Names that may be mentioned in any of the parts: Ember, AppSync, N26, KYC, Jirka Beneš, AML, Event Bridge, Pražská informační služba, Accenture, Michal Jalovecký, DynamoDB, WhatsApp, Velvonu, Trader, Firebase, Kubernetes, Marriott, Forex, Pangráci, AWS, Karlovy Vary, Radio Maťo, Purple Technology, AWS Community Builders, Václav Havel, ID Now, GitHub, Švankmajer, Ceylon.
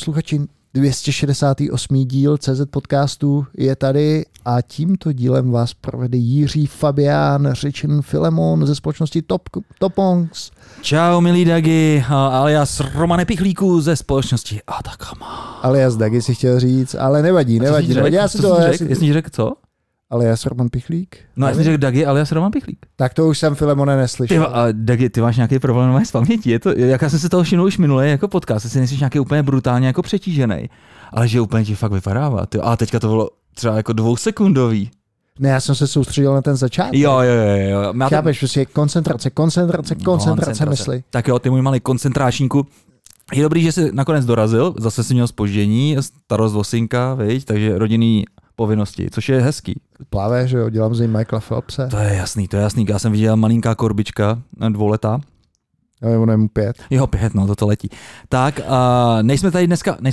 posluchači, 268. díl CZ podcastu je tady a tímto dílem vás provede Jiří Fabián, řečen Filemon ze společnosti Top Toponix. Čau milí Dagi, alias Romane Pichlíku ze společnosti Atacama. Alias Dagi si chtěl říct, ale nevadí. Já jsem si řekl co? Alias Roman Pichlik? No já jsem řekl Dagi alias Roman Pichlik. Tak to už jsem Filemone neslyšel. Ty, Dagi, ty máš nějaký problém s pamětí. Já jsem se toho všiml už minule jako podcast, jestli nejsi nějaký úplně brutálně jako přetížený, ale že úplně ti fakt vypadává. A teďka to bylo třeba jako dvousekundový. Ne, já jsem se soustředil na ten začátek. Jo. Chápeš, prostě koncentrace mysli. Tak jo, ty můj malý koncentráčníku. Je dobrý, že jsi nakonec dorazil, zase jsi měl zpoždění, starost vosinka, viď? Takže rodinný povinnosti, což je hezký. Plave, že jo, dělám z něj Michaela Phelpse. To je jasný. Já jsem viděl malinká korbička, dvouletá. Jo, ono je mu 5. Jo, 5, no, toto letí. Tak, a nejsme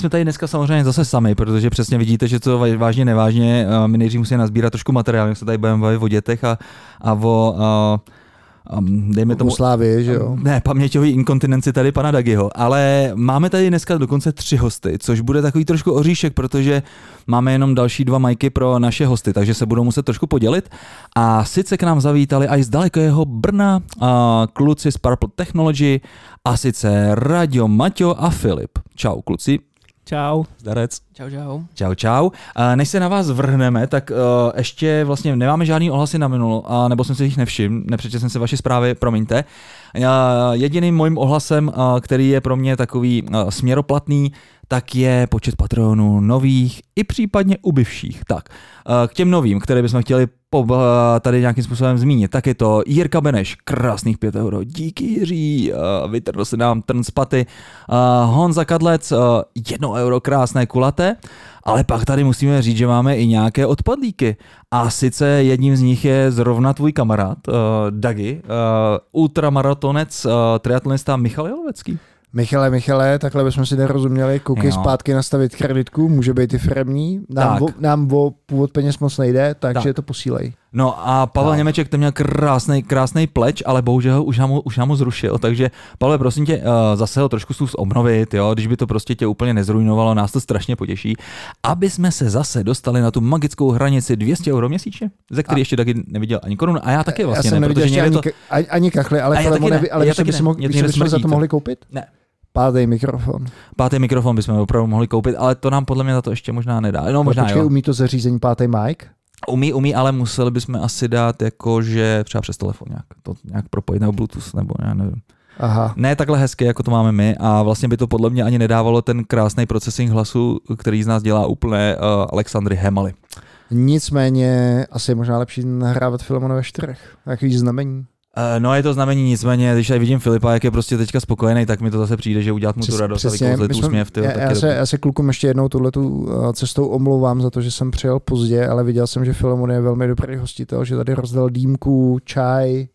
tady dneska samozřejmě zase sami, protože přesně vidíte, že to vážně nevážně, my nejdřív musíme nazbírat trošku materiálu, jak se tady budeme bavit o dětech a o dejme tomu Slávy, že jo? Ne, paměťový inkontinenci tady pana Dagiho, ale máme tady dneska dokonce 3 hosty, což bude takový trošku oříšek, protože máme jenom další 2 majky pro naše hosty, takže se budou muset trošku podělit. A sice k nám zavítali až z dalekého Brna kluci z Purple Technology, a sice Radio Maťo a Filip. Čau kluci. Čau. Zdarec. Čau. Než se na vás vrhneme, tak ještě vlastně nemáme žádný ohlasy na minul, nebo jsem si jich nevšiml, nepřečetl jsem si vaše zprávy, promiňte. Jediným mojím ohlasem, který je pro mě takový směroplatný, tak je počet patronů nových i případně ubyvších. Tak, k těm novým, které bychom chtěli tady nějakým způsobem zmínit, tak je to Jirka Beneš, krásných 5 €, díky Jiří, vytrhl se nám trn z paty, Honza Kadlec, 1 €, krásné kulaté, ale pak tady musíme říct, že máme i nějaké odpadlíky. A sice jedním z nich je zrovna tvůj kamarád, Dagi, ultramaratonec, triatlonista Michal Jalovecký. Michale, takhle bychom si nerozuměli, koukej zpátky nastavit kreditku, může být i firemní, nám o původ peněz moc nejde, takže to posílej. No a Pavel Němeček, ten měl krásnej pleč, ale bohužel už nám ho zrušil, takže Pavle, prosím tě, zase ho trošku zkus obnovit, jo, když by to prostě tě úplně nezrujnovalo, nás to strašně potěší, aby jsme se zase dostali na tu magickou hranici 200 € měsíčně, ze který ještě taky neviděl ani korunu, a já taky vlastně já ne, protože někde to... Ani kachly, ale víš, že bychom za to mohli koupit? Ne. Pátý mikrofon bychom opravdu mohli koupit, ale to nám podle mě na to ještě možná nedá. No možná počkej, umí to zařízení pátý mic? Umí, ale museli bychom asi dát jakože třeba přes telefon nějak propojit nebo Bluetooth nebo já nevím. Aha. Ne takhle hezky, jako to máme my, a vlastně by to podle mě ani nedávalo ten krásný procesing hlasu, který z nás dělá úplně Alexandry Hemaly. Nicméně asi je možná lepší nahrávat Filemona ve 4, takový znamení. No je to znamení, nicméně, když tady vidím Filipa, jak je prostě teďka spokojený, tak mi to zase přijde, že udělat mu tu radost a vykouzlet tu úsměv. Já se klukům ještě jednou tuhletu cestou omlouvám za to, že jsem přijel pozdě, ale viděl jsem, že Filemon je velmi dobrý hostitel, že tady rozdal dýmku, čaj,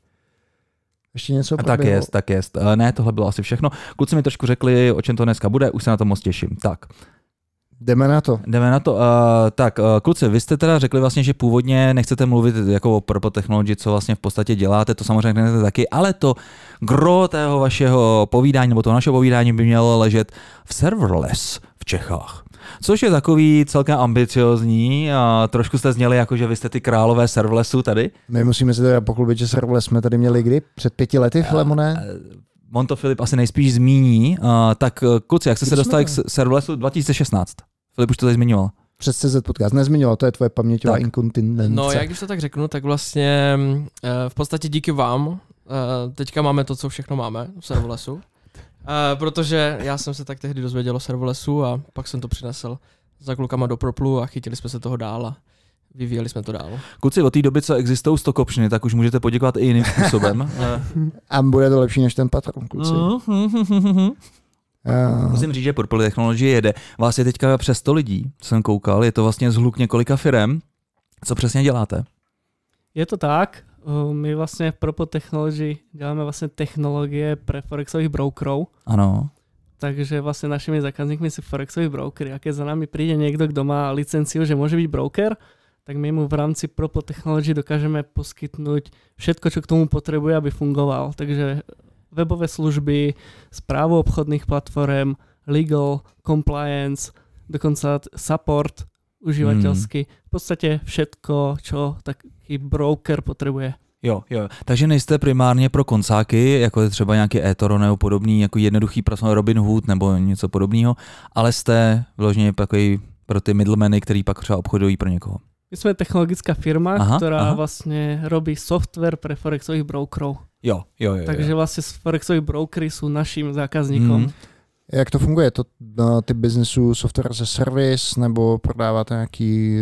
ještě něco proběhlo. Tak jest. Ne, tohle bylo asi všechno. Kluci mi trošku řekli, o čem to dneska bude, už se na to moc těším. Tak. Jdeme na to. Tak, kluci, vy jste teda řekli vlastně, že původně nechcete mluvit jako o Propo Technology, co vlastně v podstatě děláte, to samozřejmě nechcete taky, ale to gro tého vašeho povídání, nebo toho našeho povídání by mělo ležet v serverless v Čechách. Což je takový celkem ambiciozní a trošku jste zněli, jako že vy jste ty králové serverlessu tady. My musíme se teda poklubit, že serverless jsme tady měli kdy? Před 5 lety, Filemone? On to Filip asi nejspíš zmíní. Tak kluci, jak jste se dostali k serverlessu 2016? Filip už to tady zmiňoval. Přes CZ podcast nezmiňoval, to je tvoje paměťová inkontinence. No, jak když to tak řeknu, tak vlastně v podstatě díky vám teďka máme to, co všechno máme v serverlessu. Protože já jsem se tak tehdy dozvěděl o serverlessu a pak jsem to přinesl za klukama do Proplu a chytili jsme se toho dál a vyvíjeli jsme to dál. Kluci, od té doby, co existují stokopšny, tak už můžete poděkovat i jiným způsobem. A bude to lepší než ten patron, kluci. Musím říct, že Purple Technology jede. Vás je teďka přes 100 lidí, jsem koukal, je to vlastně zhluk několika firem. Co přesně děláte? Je to tak, my vlastně v Purple Technology děláme vlastně technologie pro forexových brokerů. Ano. Takže vlastně našimi zákazníky jsou forexoví brokery. Jaké za námi přijde někdo, kdo má licenciu, že může být broker, tak my mu v rámci Purple Technology dokážeme poskytnout všetko, co k tomu potřebuje, aby fungoval. Takže webové služby, správu obchodných platform, legal, compliance, dokonca support uživateľský. V podstate všetko, čo taký broker potrebuje. Jo. Takže nejste primárně pro koncáky, jako je třeba nějaký eToro nebo podobný, jako jednoduchý Robin Hood nebo něco podobného, ale jste vložně pro ty middlemeny, který pak třeba obchodují pro někoho. My jsme technologická firma, která vlastně robí software pre forexových brokerů. Jo. Takže vlastně forexoví brokery jsou naším zákazníkom. Jak to funguje? To ty biznesu software as a service nebo prodáváte nějaký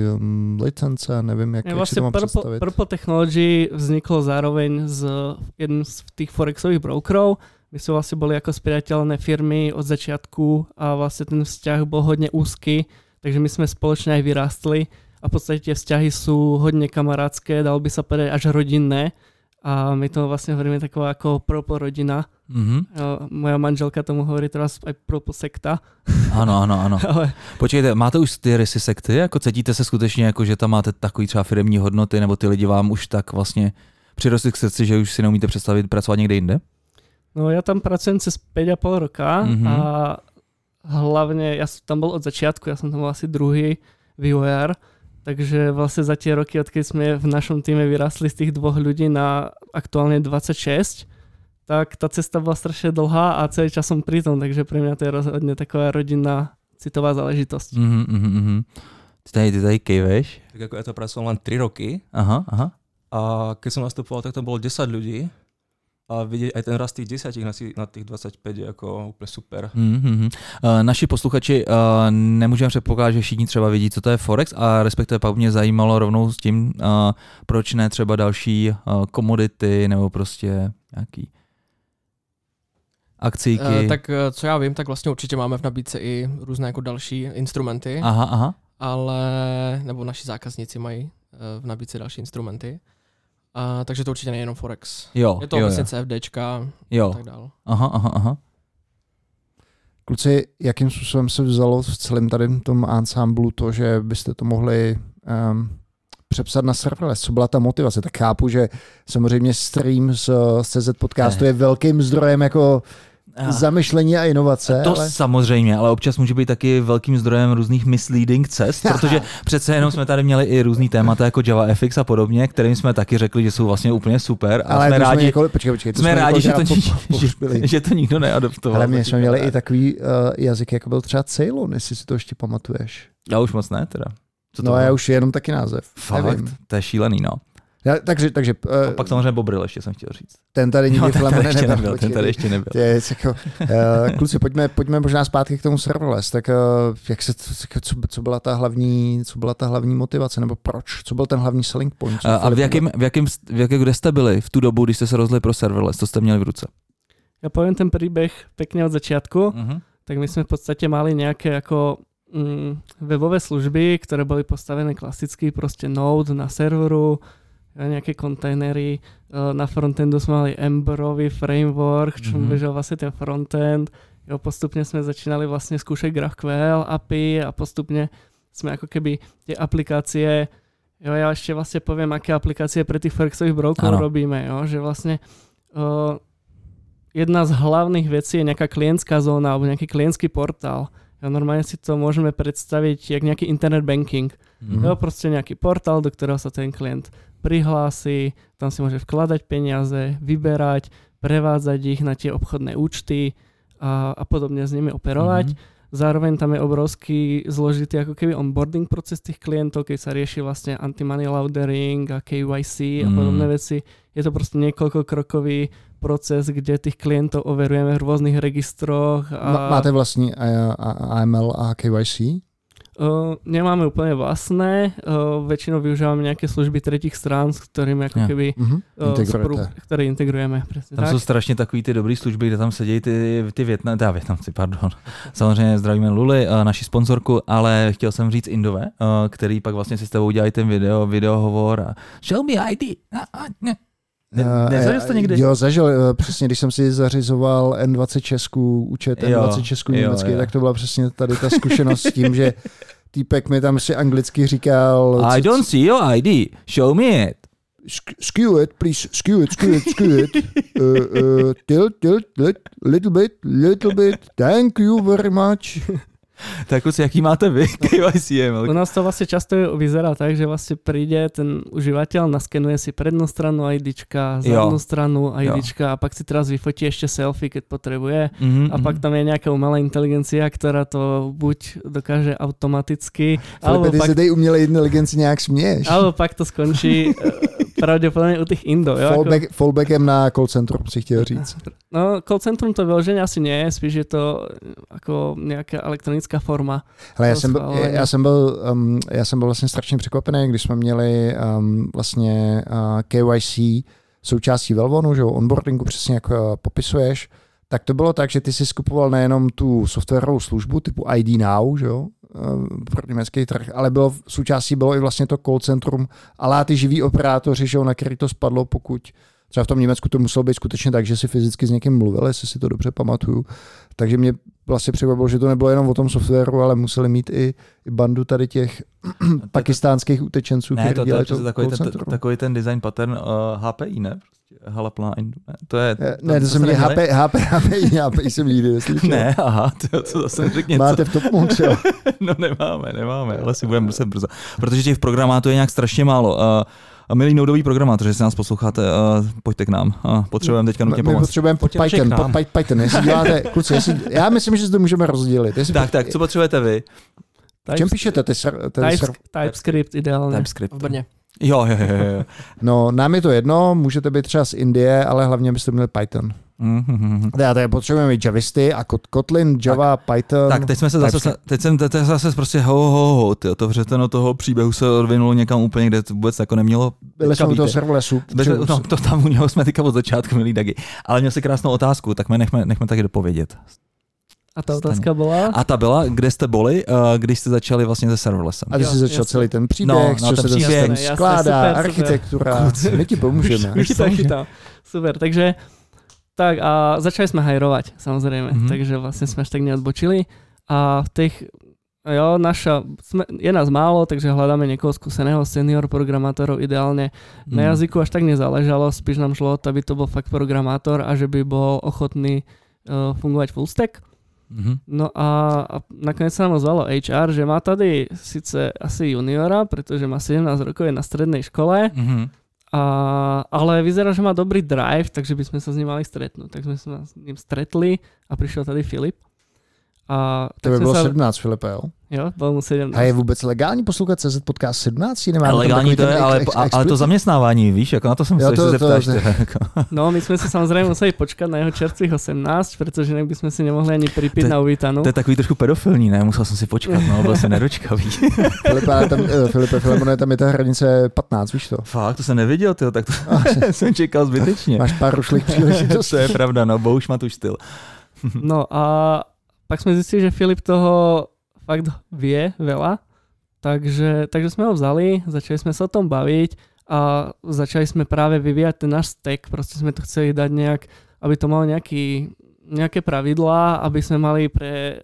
licence? Nevím, jak vlastně si to mám představit. Purple Technology vzniklo zároveň z jedním z těch forexových brokerů. My jsme vlastně byli jako spřátelné firmy od začátku a vlastně ten vzťah byl hodně úzký, takže my jsme společně aj vyrástli a v podstatě tie vzťahy jsou hodně kamarádské, dalo by se povedať až rodinné. A my to vlastně hovoríme taková jako propo rodina. Mm-hmm. Moja manželka tomu hovorí teraz aj propo sekta. Ano. Ale... Počkejte, máte už ty rysy sekty? Jako cítíte se skutečně, jako, že tam máte takový třeba firemní hodnoty, nebo ty lidi vám už tak vlastně přirostli k srdci, že už si neumíte představit pracovat někde jinde? No já tam pracujem cez 5,5 roka a hlavně, já jsem tam byl od začátku, já jsem tam byl asi druhý vývojar. Takže vlastně za tie roky, odkedy jsme v našom týme vyrastli z tých dvoch ľudí na aktuálně 26, tak ta cesta byla strašně dlhá a celý čas som pritom, takže pre mňa to je rozhodne taková rodinná citová záležitosť. Ty tady kejveš? Tak jako já to pracoval len 3 roky. Aha. A keď som nastupoval, tak to bylo 10 ľudí. A vidět aj ten rast těch 10 na těch 25 je jako úplně super. Naši posluchači nemůžeme předpokládat, že všichni třeba vidí, co to je Forex, a respektive pak mě zajímalo rovnou s tím, proč ne třeba další komodity nebo prostě nějaký akcíky. Tak co já vím, tak vlastně určitě máme v nabídce i různé jako další instrumenty, ale nebo naši zákazníci mají v nabídce další instrumenty. Takže to určitě nejenom Forex. Je to vlastně CFDčka a tak dál. Aha. Kluci, jakým způsobem se vzalo v celém tady tom ansámblu to, že byste to mohli přepsat na serverless? Co byla ta motivace? Tak chápu, že samozřejmě stream z CZ podcastu je velkým zdrojem jako zamyšlení a inovace. Samozřejmě, ale občas může být taky velkým zdrojem různých misleading cest, protože přece jenom jsme tady měli i různý témata jako JavaFX a podobně, kterým jsme taky řekli, že jsou vlastně úplně super. Ale jsme rádi, že to nikdo neadoptoval. Ale my jsme měli i takový jazyk, jako byl třeba Ceylon, jestli si to ještě pamatuješ. Já už moc ne teda. No já už jenom taky název. Fakt, to je šílený, no. Takže pak samozřejmě Bobril ještě jsem chtěl říct. Ten tady nikdy Filemon nebyl. Ten tady ještě nebyl. Kluci, pojďme možná zpátky k tomu serverless. Tak jak se co byla ta hlavní motivace nebo proč? Co byl ten hlavní selling point? A kde jste byli v tu dobu, když jste se rozhodli pro serverless, co jste měli v ruce? Já povím ten příběh pěkně od začátku. Tak my jsme v podstatě mali nějaké jako webové služby, které byly postavené klasicky, prostě node na serveru, nejaké kontajnery. Na frontendu sme mali Emberový framework, čo bežal vlastne ten frontend. Jo, postupne sme začínali vlastne skúšať GraphQL, API a postupne sme ako keby tie aplikácie, jo, ja ešte vlastne poviem, aké aplikácie pre tých forexových brokerov robíme, jo, že vlastne jedna z hlavných vecí je nejaká klientská zóna alebo nejaký klientský portál. Jo, normálne si to môžeme predstaviť jak nejaký internet banking. Jo, proste nejaký portál, do ktorého sa ten klient prihlási, tam si môže vkladať peniaze, vyberať, prevádzať ich na tie obchodné účty a podobne s nimi operovať. Zároveň tam je obrovský zložitý ako keby onboarding proces tých klientov, keď sa rieši vlastne anti-money laundering a KYC a podobné veci. Je to proste niekoľkokrokový proces, kde tých klientov overujeme v rôznych registroch. Máte vlastní AML a KYC? Nemáme úplně vlastné, většinou využíváme nějaké služby třetích stran, s kterými jako keby které integrujeme. Přesně tam tak. Jsou strašně takový ty dobrý služby, kde tam sedějí ty Větnamci, pardon. Samozřejmě zdravíme Luli, naši sponzorku, ale chtěl jsem říct Indové, který pak vlastně si s tebou dělají ten videohovor a show me ID. Nezažil jste někdy? Jo, zažil. Přesně, když jsem si zařizoval N26 účet, N26 německý, tak to byla přesně tady ta zkušenost s tím, že týpek mi tam si anglicky říkal I don't see your ID, show me it. skew it, please, tilt, little bit, thank you very much. Tak kluci, jaký máte vy KYCM? U nás to vlastně často vyzerá tak, že vlastně přijde ten uživatel, naskenuje si prednú stranu IDčka, zadnú stranu IDčka a pak si teraz vyfotí ještě selfie, keď potrebuje a pak tam je nějaká umělá inteligencia, která to buď dokáže automaticky, alebo pak... se dej umělé inteligenci nějak směješ. Alebo pak to skončí pravděpodobně u těch Indo. Fallbackem na call centrum si chtěl říct. No, call centrum to vyloženě asi nie, spíš je to jako nějaká elektronická forma. Hele, já jsem byl vlastně strašně překvapený, když jsme měli vlastně KYC součástí Velvonu, že onboardingu přesně jak popisuješ, tak to bylo tak, že ty si skupoval nejenom tu softwarovou službu typu ID Now, že jo, pro německý trh, ale bylo součástí bylo i vlastně to call centrum, ale ty živí operátoři, že jo, na který to spadlo, pokud třeba v tom Německu to muselo být skutečně tak, že si fyzicky s někým mluvil, jestli si to dobře pamatuju. Takže mě vlastně překvapilo, že to nebylo jenom o tom softwaru, ale museli mít i bandu tady těch pakistánských utečenců, kteří dělají to takový ten design pattern HPI, ne? To jsem měl HPI jsem nikdy neslyšel. Ne, aha, to zase řekni něco. Máte v Topmu třeba? No nemáme, ale si budeme muset brzo. Protože těch programátů je nějak strašně málo. Milí noudový programátor, že si nás posloucháte, pojďte k nám. Potřebujeme teďka nutně pomoct. Potřebujeme Python. Jestli děláte, kluci, já myslím, že to můžeme rozdělit. Tak, co potřebujete vy? V čem píšete? TypeScript ideálně. TypeScript. Jo. No, nám je to jedno, můžete být třeba z Indie, ale hlavně byste měli Python. Tady potřebujeme javisty a Kotlin, Java, Python. Tak teď jsem zase prostě tyjo, to vřeteno toho příběhu se odvinulo někam úplně, kde to vůbec jako nemělo. Byli jsme u toho serverlessu. No, to tam u něho jsme teďka od začátku, milí Dagi. Ale měl si krásnou otázku, tak mě nechme taky dopovědět. A ta otázka byla? A ta byla, kde jste byli, když jste začali vlastně se serverlessem. A když jste začal celý ten příběh, co se ten skládá, architektura. My ti pomůžeme. Už to chytá. Super, takže tak a začali jsme hajrovat, samozřejmě. Takže vlastně jsme až tak neodbočili. A v těch, je nás málo, takže hledáme někoho zkuseného senior programátorov ideálně. Na jazyku až tak nezáležalo, spíš nám šlo, aby to byl fakt programátor a že by byl ochotný fungovat full stack. No a nakonec sa nám ozvalo HR, že má tady sice asi juniora, pretože má 17 rokov, je na strednej škole, ale vyzerá, že má dobrý drive, takže by sme sa s ním mali stretnúť. Tak sme sa s ním stretli a prišiel tady Filip. A to by bylo 17, Filipe, jo? Bylo mu 17. A je vůbec legální poslouchat CZ podcast 17? Legální to je, ale to zaměstnávání, víš, jako na to jsem myslel, že se zeptáš. No, my jsme si samozřejmě museli počkat na jeho čerstvých 18, protože jinak bychom si nemohli ani připít na uvítanou. To je takový trošku pedofilní, ne? Musel jsem si počkat, no, byl jsem nedočkavý. Filipe, Filemone, tam je ta hranice 15, víš to? Fakt, to jsem neviděl, tyjo, tak to jsem čekal zbytečně. Máš pár rušlých příležitostí. To je pravda, no, Bouš má tu styl. No a pak jsme zjistili, že Filip toho fakt vie veľa, takže jsme ho vzali, začali jsme se o tom bavit a začali jsme právě vyvíjat ten náš stack, prostě jsme to chceli dát nějak, aby to malo nějaké pravidla, aby jsme mali pre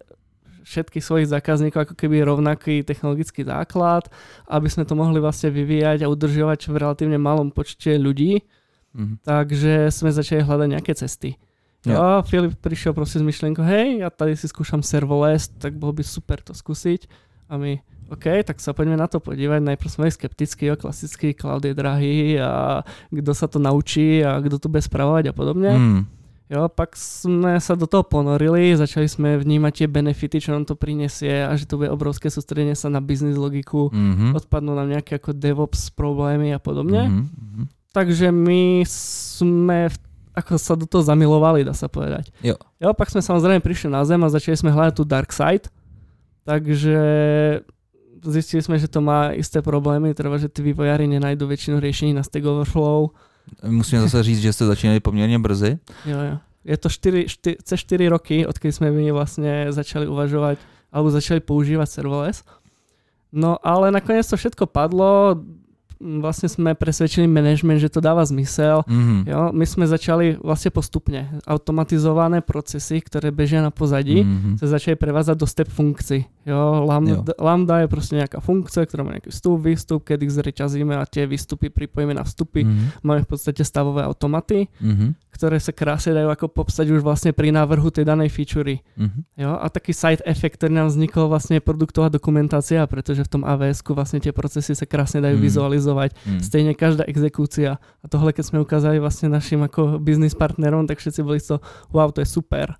všetkých svojich zákazníků jako keby rovnaký technologický základ, aby jsme to mohli vlastně vyvíjať a udržovat v relativně malom počte ľudí, takže jsme začali hledat nějaké cesty. A Filip přišel prostě s myšlenkou, hej, já tady si zkoušám serverless, tak bylo by super to zkusit. A my, OK, tak se pojďme na to podívat. Najprv jsme skeptický, jo, klasický cloud je drahý a kdo se to naučí a kdo to bude spravovat a podobně. Jo, pak jsme se do toho ponorili, začali jsme vnímat tie benefity, čo nám to prinesie a že to bude obrovské soustředění se na business logiku, odpadnou nám nějaké jako DevOps problémy a podobně. Takže my jsme ako sa do toho zamilovali, dá sa povedať. Jo, pak sme samozrejme prišli na zem a začali sme hľadať tu dark side, takže zistili sme, že to má isté problémy, treba, že tí vývojári nenajdu väčšinu riešení na Stack Overflow. Musím zase říct, že ste začínali poměrně brzy. Jo. Je to cez 4 roky, odkedy sme my vlastne začali uvažovať, alebo začali používať serverless. No ale nakoniec to všetko padlo, vlastne sme presvedčili management, že to dáva zmysel. Mm-hmm. Jo, my sme začali vlastne postupne automatizované procesy, ktoré bežia na pozadí, mm-hmm. sa začali prevázať do step funkcií. Lambda je proste nejaká funkcia, ktorá má nejaký vstup, výstup, kedy zreťazíme a tie výstupy pripojíme na vstupy. Mm-hmm. Máme v podstate stavové automaty, mm-hmm. ktoré sa krásne dajú ako popsať už vlastne pri návrhu tej danej featurey. Mm-hmm. Jo, a taký side effect, ktorý nám vznikol vlastne produktová dokumentácia, pretože v tom AWS-ku vlastne tie procesy sa krásne dajú vizualizovať. Stejne každá exekúcia. A tohle, keď sme ukázali vlastne našim ako business partnerom, tak všetci boli to, wow, to je super.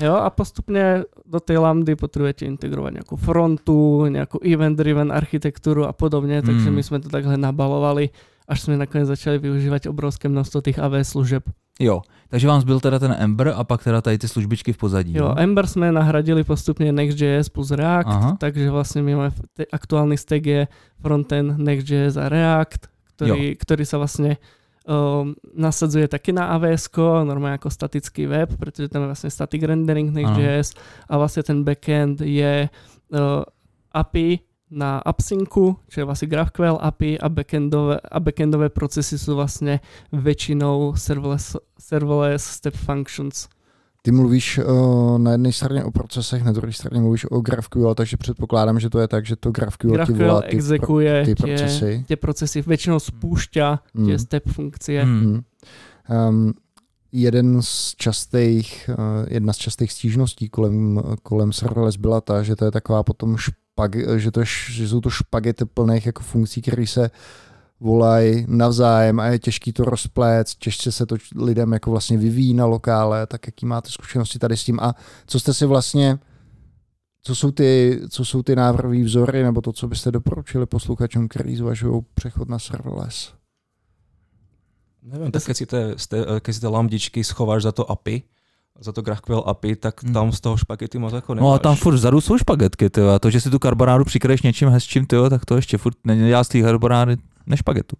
Jo, a postupne do tej lambdy potrebujete integrovať nejakú frontu, nejakú event-driven architektúru a podobne, takže my sme to takhle nabalovali, až jsme nakonec začali využívat obrovské množstvo těch AWS služeb. Jo, takže vám zbyl teda ten Ember a pak teda tady ty službičky v pozadí. Jo, no? Ember jsme nahradili postupně Next.js plus React, aha. takže vlastně my máme aktuální stack je frontend Next.js a React, který se vlastně nasadzuje taky na AWS, normálně jako statický web, protože tam je vlastně static rendering Next.js a vlastně ten backend je API na AppSyncu, čo je vlastne GraphQL API a backendové procesy sú vlastne väčšinou serverless Step Functions. Ty mluvíš na jedné straně o procesech, na druhé straně mluvíš o GraphQL, takže předpokládám, že to je tak, že to GraphQL ti volá ty procesy. Tie procesy väčšinou spúšťa tie step funkcie. Jedna z častých stížností kolem serverless byla ta, že to je taková potom že jsou to špagety plných jako funkcí, které se volají navzájem a je těžký to rozpléct, těžce se to lidem jako vlastně vyvíjí na lokále, tak jaký máte zkušenosti tady s tím a co jste si vlastně, co jsou ty návrhové vzory nebo to, co byste doporučili posluchačům, kteří zvažují přechod na serverless? Nevím, tak keď si ty lambdičky schováš za to API, za to GraphQL API, tak tam z toho špagety moc jako nemáš. No a tam furt vzadu jsou špagetky, tyjo. A to, že si tu karbonádu přikraješ něčím hezčím, tyjo, tak to ještě furt nedělá z té karbonády než špagetu.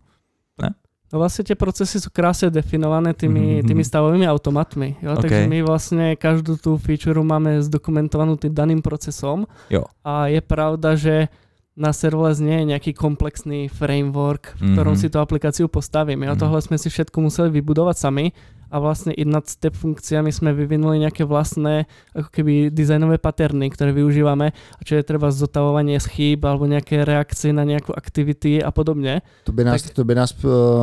Ne? No vlastně ty procesy jsou krásně definované tými stavovými automatmi. Jo? Okay. Takže my vlastně každou tu feature máme zdokumentovanou tým daným procesom. Jo. A je pravda, že na serverless nie je nejaký komplexný framework, v ktorom si tú aplikáciu postavím. A tohle sme si všetko museli vybudovať sami a vlastne i nad step funkciami sme vyvinuli nejaké vlastné ako keby dizajnové paterny, ktoré využívame, a čo je treba zotavovanie schýb alebo nejaké reakcie na nejakú aktivity a podobne. To by nás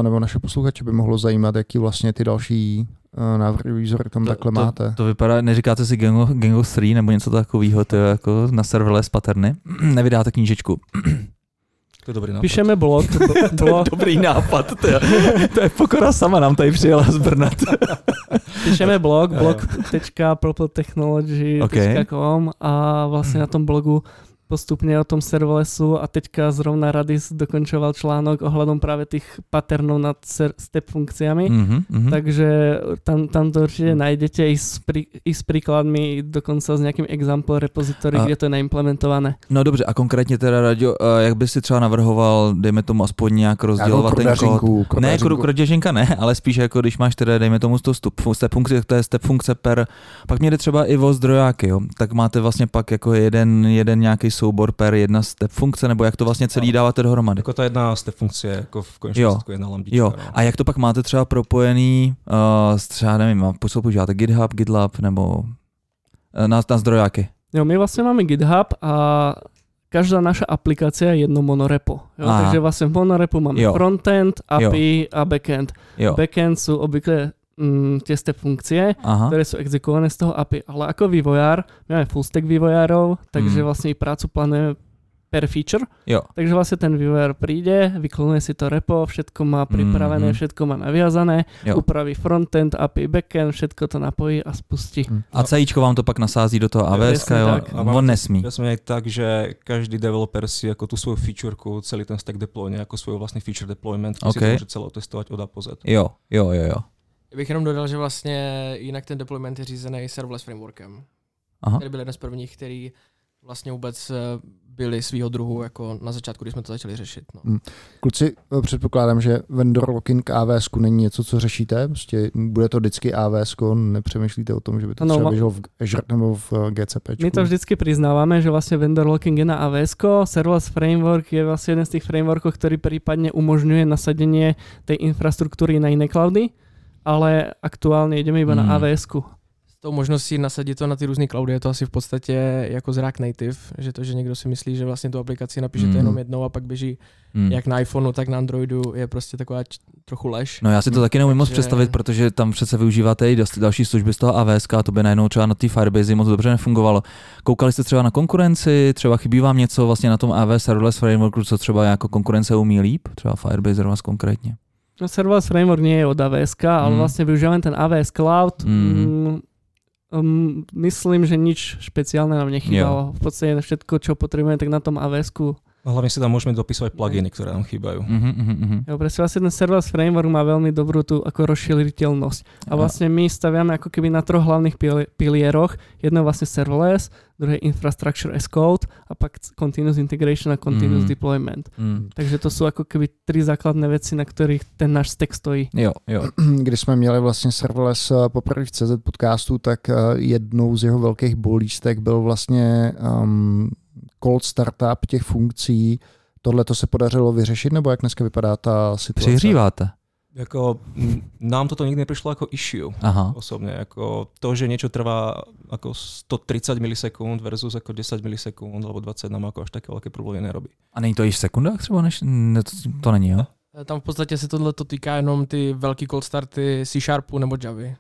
nebo naše posluchače by mohlo zajímat, jaký vlastně ty další návrhy výzory tam takhle máte. To vypadá, neříkáte si Gang of 3 nebo něco takového, to je jako na serverless paterny. Nevydáte knížečku. To je dobrý nápad. Píšeme blog. To je dobrý nápad. To je pokora sama nám tady přijela z Brna. Píšeme blog.propletechnology.com a vlastně na tom blogu postupně o tom serverlessu a teďka zrovna Radis dokončoval článok ohledom právě těch patternů nad step funkciami, takže tam to určitě najdete i s příkladmi, dokonce s nějakým example repository, kde to je naimplementované. No dobře, a konkrétně teda Radio, jak bys si třeba navrhoval, dejme tomu aspoň nějak rozdělovat ten kód? Ne, krodařinka ne, ale spíš jako když máš teda, dejme tomu step funkci, to je step funkce per, pak mě jde třeba i o zdrojáky, jo? Tak máte vlastně pak jako jeden nějaký soubor per jedna step funkce, nebo jak to vlastně celý dáváte dohromady? Jako ta jedna step funkce, jako v konečném jedna lambdička. Jo. A jak to pak máte třeba propojený, třeba nevím, používáte GitHub, GitLab, nebo na zdrojáky? Jo, my vlastně máme GitHub a každá naša aplikace je jedno monorepo. Jo? Takže vlastně v monorepu máme frontend, API a backend. Jo. Backend jsou obvykle tie step funkcie, ktoré sú exekované z toho API. Ale ako vývojár, my máme full stack vývojárov, takže vlastne i prácu plánujeme per feature. Jo. Takže vlastne ten vývojár príde, vyklonuje si to repo, všetko má pripravené, všetko má naviazané, upraví frontend, API, backend, všetko to napojí a spustí. A CIčko vám to pak nasází do toho AWS-ka, jo? On nesmí. Ja som aj tak, že každý developer si ako tú svoju featureku, celý ten stack deployne, ako svoj vlastný feature deployment, si to môže celé otestovať od A po Z. Jo. Já bych jenom dodal, že vlastně jinak ten deployment je řízený serverless frameworkem. Aha. Který byl jeden z prvních, který vlastně vůbec byly svýho druhu jako na začátku, když jsme to začali řešit. No. Kluci, předpokládám, že vendor lock-in k AWS-ku není něco, co řešíte? Prostě bude to vždycky AWS-ko, nepřemýšlíte o tom, že by to třeba běželo v Azure nebo v GCPčku? My to vždycky priznáváme, že vlastně vendor lock-in je na AWS-ko. Serverless Framework je vlastně jeden z těch frameworků, který případně umožňuje nasadenie tej infrastruktury na jiné cloudy, ale aktuálně jdeme iba na AWS-ku. Tou možností nasadit to na ty různý cloudy je to asi v podstatě jako z React Native, že to, že někdo si myslí, že vlastně tu aplikaci napíšete jenom jednou a pak běží jak na iPhoneu, tak na Androidu, je prostě taková trochu lež. No já si to taky neumím moc představit, protože tam přece využíváte i další služby z toho AWS a to by najednou třeba na té Firebase moc dobře nefungovalo. Koukali jste třeba na konkurenci, třeba chybí vám něco vlastně na tom AWS Serverless Frameworku, co třeba jako konkurence umí líp, třeba Firebase vás konkrétně. No, Serverless Framework nie je od AWS, ale vlastně využíváme ten AWS Cloud. Myslím, že nič špeciálne nám nechýbalo. V podstate všetko, čo potrebujeme, tak na tom AWS-ku. Hlavne si tam môžeme dopisovať pluginy, ktoré nám chýbajú. Jo, presne vlastne ten Serverless Framework má veľmi dobrú tú ako rozšíriteľnosť. A vlastne my staviame ako keby na troch hlavných pilieroch. Jedno vlastne Serverless, druhé Infrastructure as Code a pak Continuous Integration a Continuous Deployment. Takže to sú ako keby tri základné veci, na ktorých ten náš stack stojí. Jo. Když jsme měli vlastně Serverless poprvé v CZ podcastu, tak jednou z jeho veľkých bolístek byl vlastně cold startup těch funkcí. Tohle to se podařilo vyřešit, nebo jak dneska vypadá ta situace? Přihříváte? Jako, nám toto nikdy neprišlo jako issue. Aha. Osobně. Jako to, že něco trvá jako 130 milisekund versus jako 10 milisekund nebo 20, nám jako až také velké problémy nerobí. A není to i v sekundách třeba? To není, jo? Tam v podstatě se tohle to týká jenom ty velký cold starty C-Sharpu nebo Javy.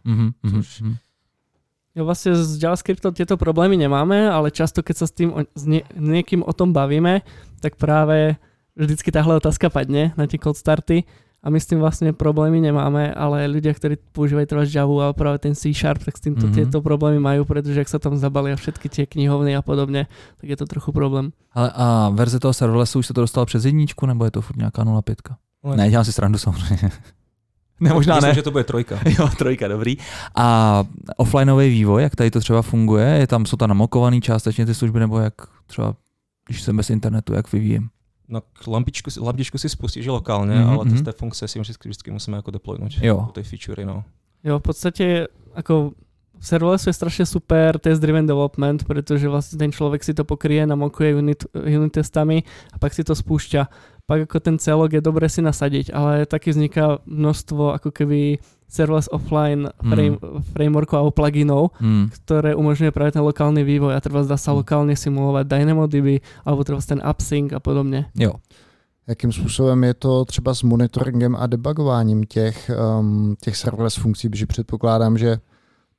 Jo, vlastne s JavaScriptom tieto problémy nemáme, ale často, keď sa s niekým o tom bavíme, tak práve vždycky táhle otázka padne na tie cold starty a my s tým vlastne problémy nemáme, ale ľudia, ktorí používajú teda Javu a práve ten C-Sharp, tak s týmto tieto problémy majú, pretože ak sa tam zabalia všetky tie knihovny a podobne, tak je to trochu problém. Ale a verze toho serverlessu už sa to dostalo přes jedničku, nebo je to furt nejaká 0.5? Ne, dělám si srandu samozřejmě. Ne, možná myslím, ne. Že to bude 3. Jo, 3, dobrý. A offlineový vývoj, jak tady to třeba funguje? Jsou tam namokovaný částečně ty služby, nebo jak třeba, když jsem bez internetu, jak vyvíjím? No, lampičku si spustíš lokálně, ale ty step funkce si vždycky musíme jako deploynout do té featurey. No. Jo, v podstatě jako v serverlessu je strašně super test-driven development, protože vlastně ten člověk si to pokryje, namokuje unit testami a pak si to spúšťa. Pak ako ten celok je dobre si nasadiť, ale taky vzniká množstvo ako keby serverless offline frameworkov alebo pluginov, ktoré umožňuje práve ten lokálny vývoj a treba dá sa lokálne simulovať DynamoDB alebo treba ten upsync a podobne. Jo. Jakým způsobem je to třeba s monitoringem a debugováním těch serverless funkcí, protože předpokládám, že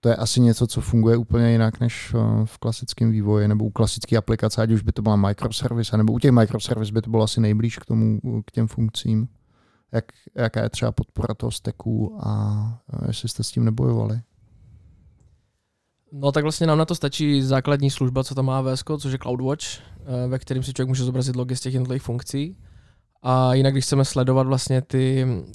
to je asi něco, co funguje úplně jinak než v klasickém vývoji nebo u klasické aplikace, ať už by to byla microservice, nebo u těch microservice by to bylo asi nejblíž k těm funkcím. Jaká je třeba podpora toho stacku a jestli jste s tím nebojovali? No tak vlastně nám na to stačí základní služba, co tam má AWS, což je CloudWatch, ve kterém si člověk může zobrazit logy z těch jednotlivých funkcí. A jinak, když chceme sledovat vlastně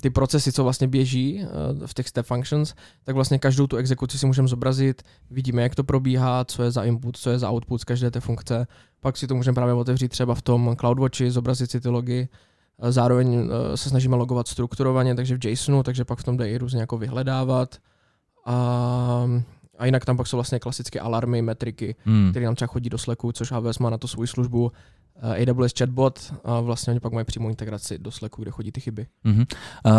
ty procesy, co vlastně běží v těch step functions, tak vlastně každou tu exekuci si můžeme zobrazit, vidíme, jak to probíhá, co je za input, co je za output z každé té funkce. Pak si to můžeme právě otevřít třeba v tom CloudWatchi, zobrazit si ty logy. Zároveň se snažíme logovat strukturovaně, takže v JSONu, takže pak v tom jde i různě jako vyhledávat. A jinak tam pak jsou vlastně klasické alarmy, metriky, které nám třeba chodí do Slacku, což AWS má na to svou službu. AWS chatbot a vlastně oni pak mají přímou integraci do Slacku, kde chodí ty chyby.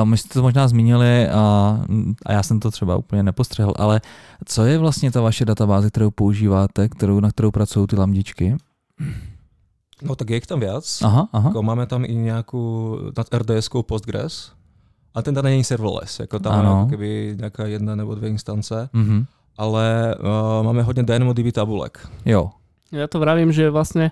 My jste to možná zmínili a já jsem to třeba úplně nepostřehl, ale co je vlastně ta vaše databáze, kterou používáte, na kterou pracují ty lambdičky? No tak je jich tam víc. Aha. Máme tam i nějakou RDS-kou Postgres a ten tam není serverless, jako tam ano. Kdyby nějaká jedna nebo dvě instance, ale máme hodně DynamoDB tabulek. Jo. Já to vravím, že vlastně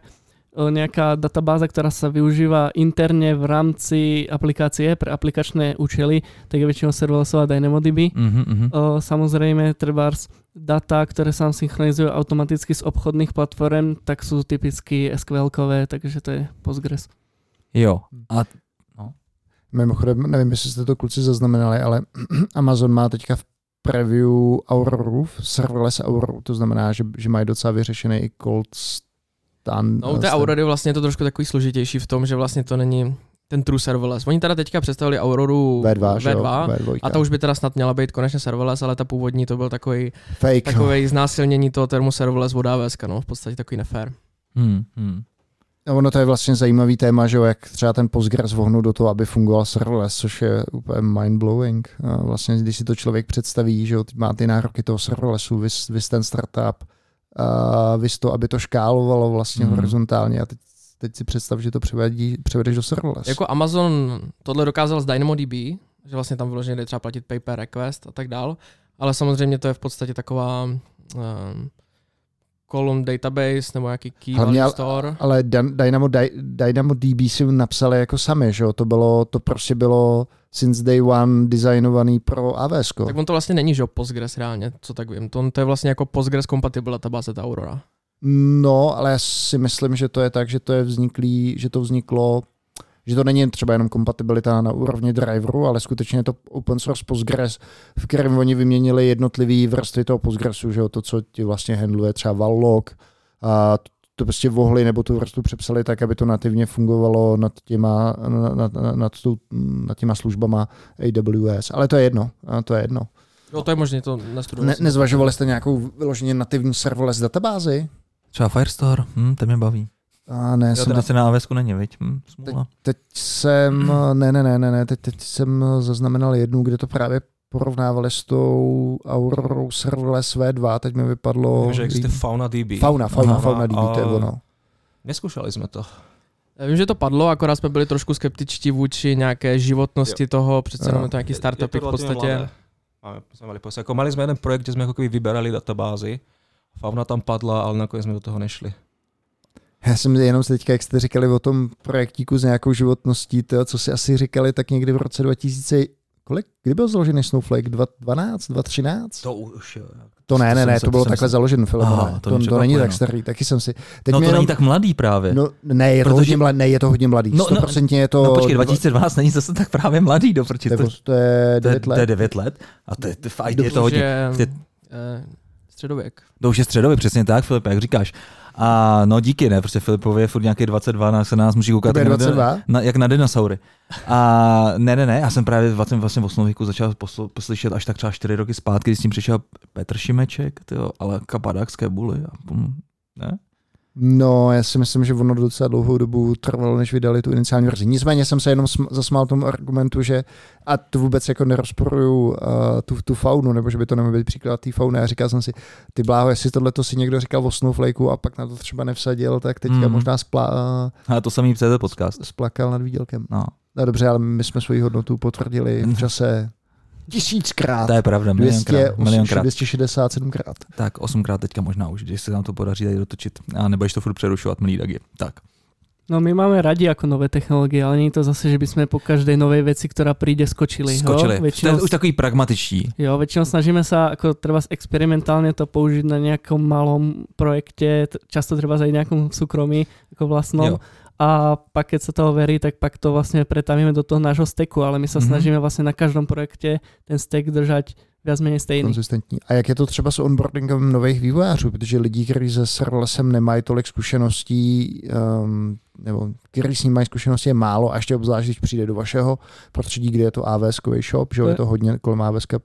nejaká databáza, ktorá sa využíva interne v rámci aplikácie pre aplikačné účely, tak je väčšinou serverlessová DynamoDB. Samozrejme, trebárs data, ktoré sa synchronizujú automaticky z obchodných platform, tak sú typicky SQL-kové, takže to je Postgres. Jo. Mimochodem, nevím, jestli ste to kluci zaznamenali, ale Amazon má teďka v preview Auroru, serverless Auroru, to znamená, že mají docela vyřešený i cold No u té Aurory vlastně je to trošku takový složitější v tom, že vlastně to není ten true serverless. Oni teda teďka představili Auroru V2 a ta už by teda snad měla být konečně serverless, ale ta původní to byl takový fake, takový znásilnění toho termu serverless od AWS, no, v podstatě takový nefér. No, ono to je vlastně zajímavý téma, že jo, jak třeba ten Postgres vohnu do toho, aby fungoval serverless, což je úplně mind-blowing. A vlastně, když si to člověk představí, že jo, má ty nároky toho serverlessu, vys ten startup, vys to, aby to škálovalo vlastně horizontálně a teď si představ, že to převedeš do serverless. Jako Amazon tohle dokázal s DynamoDB, že vlastně tam vyloženě jde třeba platit paper request a tak dál, ale samozřejmě to je v podstatě taková... column database nebo nějaký key value store. Ale DynamoDB si napsali jako sami, že jo? To prostě bylo since day one designovaný pro AWS. Tak on to vlastně není, že jo, Postgres reálně, co tak vím. To je vlastně jako Postgres compatible database ta Aurora. No, ale já si myslím, že to je tak, že to je vzniklo, že to není třeba jenom kompatibilita na úrovni driveru, ale skutečně je to open source Postgres, v kterém oni vyměnili jednotlivý vrstvy toho Postgresu, že jo, to, co ti vlastně handluje třeba vallog, a to prostě vohli nebo tu vrstvu přepsali tak, aby to nativně fungovalo nad těma službama AWS, ale to je jedno, No, to je možné, to nastudovali. Nezvažovali jste nějakou vyloženě nativní serverless databázi? Třeba Firestore, ten mě baví. A ne, já teda se na AWSku není, viď? Teď jsem zaznamenal jednu, kde to právě porovnávali s tou Aurorou Serverless V2, teď mi vypadlo... Vím, že existuje Fauna DB. Fauna DB, to je ono. Neskoušeli jsme to. Já vím, že to padlo, akorát jsme byli trošku skeptičtí vůči nějaké životnosti toho, přece jenom to nějaký startupy v podstatě. Mali jsme jeden projekt, kde jsme jako vyberali databázy, Fauna tam padla, ale nakonec jsme do toho nešli. Já jsem jenom teďka, jak jste říkali o tom projektíku s nějakou životností, to, co si asi říkali, tak někdy v roce 2000, kolik? Kdy byl založený Snowflake? 2012, 2013? To už jo. To bylo takhle založen, Filemon. To není tak starý, taky jsem si... to není tak mladý právě. Je to hodně mladý, 100% je to... No počkej, 2012 není zase tak právě mladý, protože to je 9 let. To je 9 let a to je to hodně... Středověk. To už je středověk, přesně tak, Filip, jak říkáš. A no díky, ne, prostě Filipovi je furt nějaký 22, na se nás může koukat jak na dinosaury. A ne, já jsem právě vlastně v osnoviku začal poslyšet až tak třeba 4 roky zpátky, když s tím přišel Petr Šimeček, tyjo, ale Kapadák z Kebuly. Ne? No, já si myslím, že ono docela dlouhou dobu trvalo, než vydali tu iniciální verzi. Nicméně jsem se jenom zasmál tomu argumentu, že a to vůbec jako nerozporuju tu faunu, nebo že by to neměl být příklad té fauny. Já říkal jsem si, ty bláho, jestli tohleto si někdo říkal o Snowflakeu a pak na to třeba nevsadil, tak teďka možná to samý přede podcast. Splakal nad výdělkem. No dobře, ale my jsme svoji hodnotu potvrdili v čase... 1000krát. To je pravda, milionkrát. 267krát. Tak 8krát teďka možná už, když se nám to podaří tady dotočit. A nebudeš to furt přerušovat, milí Dagi. Tak. No my máme rádi jako nové technologie, ale není to zase, že bychom po každej nové věci, která přijde, skočili. Většinou, to je už takový pragmatičtí. Jo, většinou snažíme se jako třeba experimentálně to použít na nějakom malom projekte, často třeba za nějakou soukromí jako vlastnou. Jo. A pak, keď sa toho verí, tak pak to vlastne pretavíme do toho nášho stacku, ale my sa snažíme vlastne na každom projekte ten stack držať viac menej stejný. Konzistentní. A jak je to třeba s onboardingem nových vývojářů, protože lidí, kteří se serverlessem nemají tolik zkušeností, nebo kteří s ním mají zkušenosti, je málo, a ještě obzvlášť, když přijde do vašeho prostředí, kde je to AWS-kový shop, že je to hodně kolem AWS-ka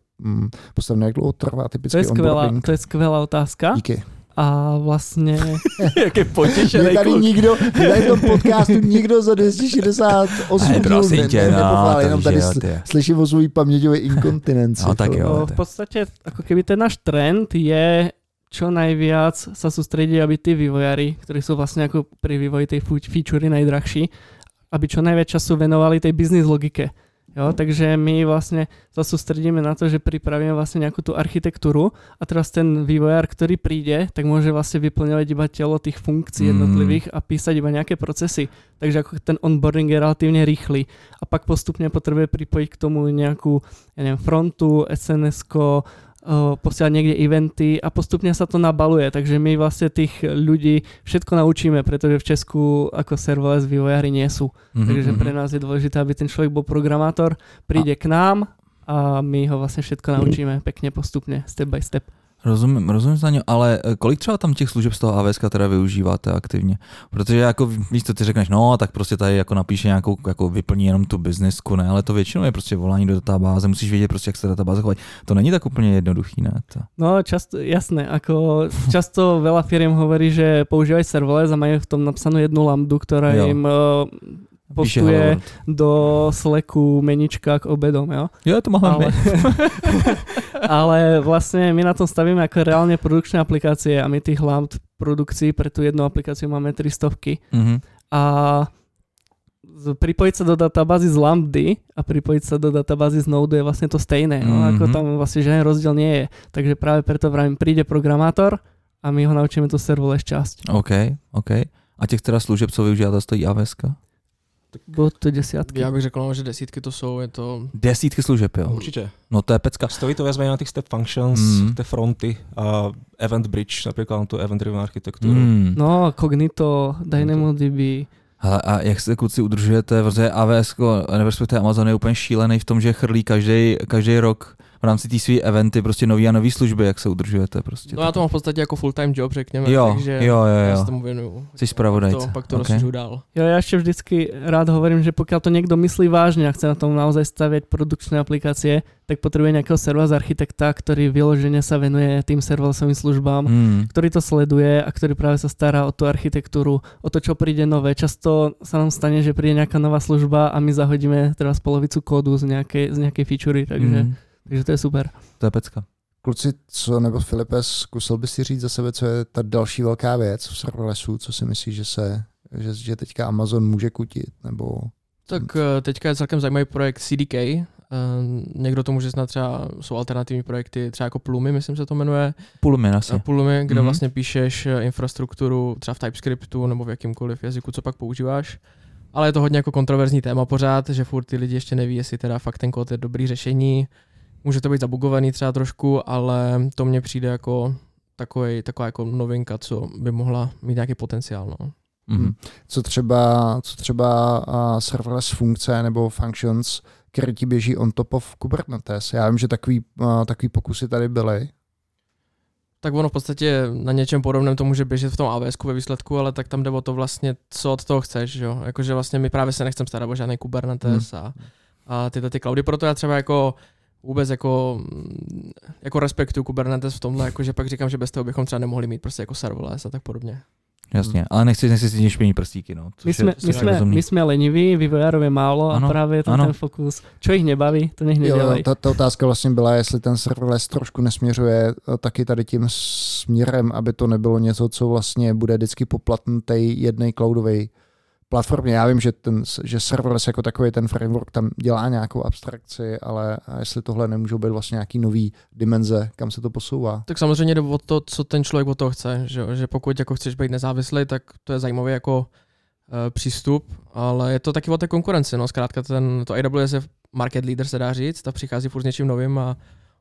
postavené, jak dlouho trvá typický onboarding? To je skvělá otázka. Díky. A vlastně... Jaké potěšené kluky. Tady v tom podcastu nikdo za 268 dílů nepochválil, jenom tady slyším o svojí paměťové inkontinenci. No, tak jo, v podstatě, ako keby ten náš trend je, čo najviac sa sústredí, aby tí vývojári, ktorí sú vlastne ako pri vývoji tej featurey najdrahší, aby čo najviac času venovali tej business logike. Jo, takže my vlastne sa sústredíme na to, že pripravíme vlastne nejakú tú architektúru a teraz ten vývojár, ktorý príde, tak môže vlastne vyplňovať iba telo tých funkcií jednotlivých a písať iba nejaké procesy. Takže ako ten onboarding je relatívne rýchly a pak postupne potrebuje pripojiť k tomu nejakú, frontu, SNS-ko, posielať niekde eventy a postupne sa to nabaluje, takže my vlastne tých ľudí všetko naučíme, pretože v Česku ako serverless vývojári nie sú. Takže pre nás je dôležité, aby ten človek bol programátor, príde k nám a my ho vlastne všetko naučíme pekne postupne, step by step. Rozumím za něj, ale kolik třeba tam těch služeb z toho AWSka teda využíváte aktivně? Protože jako víš co, ty řekneš, no tak prostě tady jako napíše nějakou, jako vyplní jenom tu biznesku, ne, ale to většinou je prostě volání do databáze, musíš vědět prostě, jak se databáze chovají. To není tak úplně jednoduchý, ne? To. No často, jasné, jako často veľa firiem hovorí, že používají serverless a mají v tom napsanú jednu lambdu, ktorá im postuje do Slacku menička k obedom, jo? Jo, to mohla byť. Ale vlastne my na tom stavíme ako reálne produkčné aplikácie a my tých lambd produkcií pre tú jednu aplikáciu máme 300. Mm-hmm. A pripojiť sa do databázy z lambdy a pripojiť sa do databázy z Node je vlastne to stejné, no? Mm-hmm. Ako tam vlastne žiaden rozdiel nie je. Takže práve preto vravím, príde programátor a my ho naučíme tú serverless časť. OK. A těch teda služeb, co využíváte, stojí AWSka? Bylo to desítky. Já bych řekl, že desítky to jsou, je to... Desítky služeb, jo? Určitě. No to je pecka. Stojí to vezme na těch step functions, ty fronty a event bridge, například na tu event-driven architekturu. No, Cognito, DynamoDB. Hele, a jak se kluci udržujete, protože AWS, respektive Amazon je úplně šílený v tom, že chrlí každý rok v rámci té své eventy prostě nový a nový služby, jak se udržujete prostě. No já to mám v podstatě jako full-time job, řekněme, takže já se tomu věnuju. Jsi zpravodajce. Pak to rozšířu dál. Jo, já ještě vždycky rád hovorím, že pokud to někdo myslí vážně a chce na tom naozaj stavět produkčné aplikácie, tak potřebuje nějakého serverless architekta, který vyloženě se venuje tým serverlessovým službám, který to sleduje a který právě se stará o tu architekturu, o to, čo přijde nové. Často se nám stane, že přijde nějaká nová služba a my zahodíme teda polovicu kódu z nějaké featurey, takže takže to je super. To je pecka. Kluci, co nebo Filipe, zkusil bys si říct za sebe, co je ta další velká věc v serverlessu, co si myslíš, že teďka Amazon může kutit? Nebo... Tak teďka je celkem zajímavý projekt CDK. Někdo to může znát, třeba jsou alternativní projekty, třeba jako Pulumi, myslím se to jmenuje. Pulumi, kde vlastně píšeš infrastrukturu třeba v TypeScriptu nebo v jakýmkoliv jazyku, co pak používáš. Ale je to hodně jako kontroverzní téma pořád, že furt ty lidi ještě neví, jestli teda fakt ten kód je dobrý řešení. Může to být zabugovaný třeba trošku, ale to mně přijde jako taková jako novinka, co by mohla mít nějaký potenciál. No. Mm-hmm. Co třeba serverless funkce nebo functions, které ti běží on top of Kubernetes? Já vím, že takový pokusy tady byly. Tak ono v podstatě na něčem podobném to může běžet v tom AWSku ve výsledku, ale tak tam jde o to vlastně, co od toho chceš. Jo? Jakože vlastně my právě se nechceme starat o žádný Kubernetes a tyhle ty cloudy, proto já třeba jako vůbec jako respektuju Kubernetes v tomhle, že pak říkám, že bez toho bychom třeba nemohli mít prostě jako serverless a tak podobně. Jasně, ale nechci si špinit prstíky, no. My jsme leniví, vývojářů je málo a právě je tam ten fokus. Čo jich nebaví, to nech nedělají. Ta otázka vlastně byla, jestli ten serverless trošku nesměřuje taky tady tím směrem, aby to nebylo něco, co vlastně bude vždycky poplatný té jedné cloudové platformě. Já vím, že serverless jako takový ten framework tam dělá nějakou abstrakci, ale jestli tohle nemůžou být vlastně nějaký nový dimenze, kam se to posouvá. Tak samozřejmě jde o to, co ten člověk od toho chce, že pokud jako chceš být nezávislý, tak to je zajímavý jako přístup, ale je to taky o té konkurenci. No. Zkrátka to AWS je market leader, se dá říct, ta přichází furt s něčím novým a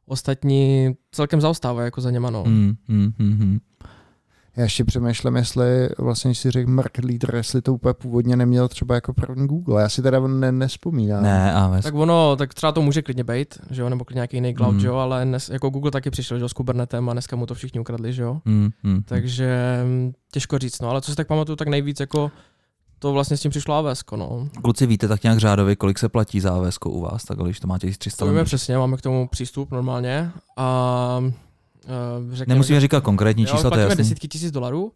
ostatní celkem zaostávají jako za něma. No. Já ještě přemýšlím, jestli vlastně si řekl market leader, jestli to úplně původně neměl třeba jako první Google. Já si teda nespomínám. Ne, ale... Tak třeba to může klidně být, že jo, nebo klidně nějaký jiný cloud, že jo, ale jako Google taky přišel, že jo, s Kubernetem a dneska mu to všichni ukradli, že jo. Takže těžko říct, no, ale co si tak pamatuju, tak nejvíc jako to vlastně s tím přišlo AWSko, no. Kluci, víte tak nějak řádově, kolik se platí za AWSko u vás, tak když to máte 300. Víme přesně, máme k tomu přístup normálně a nemusíme říkat konkrétní čísla, to je jasný. Desítky tisíc dolarů,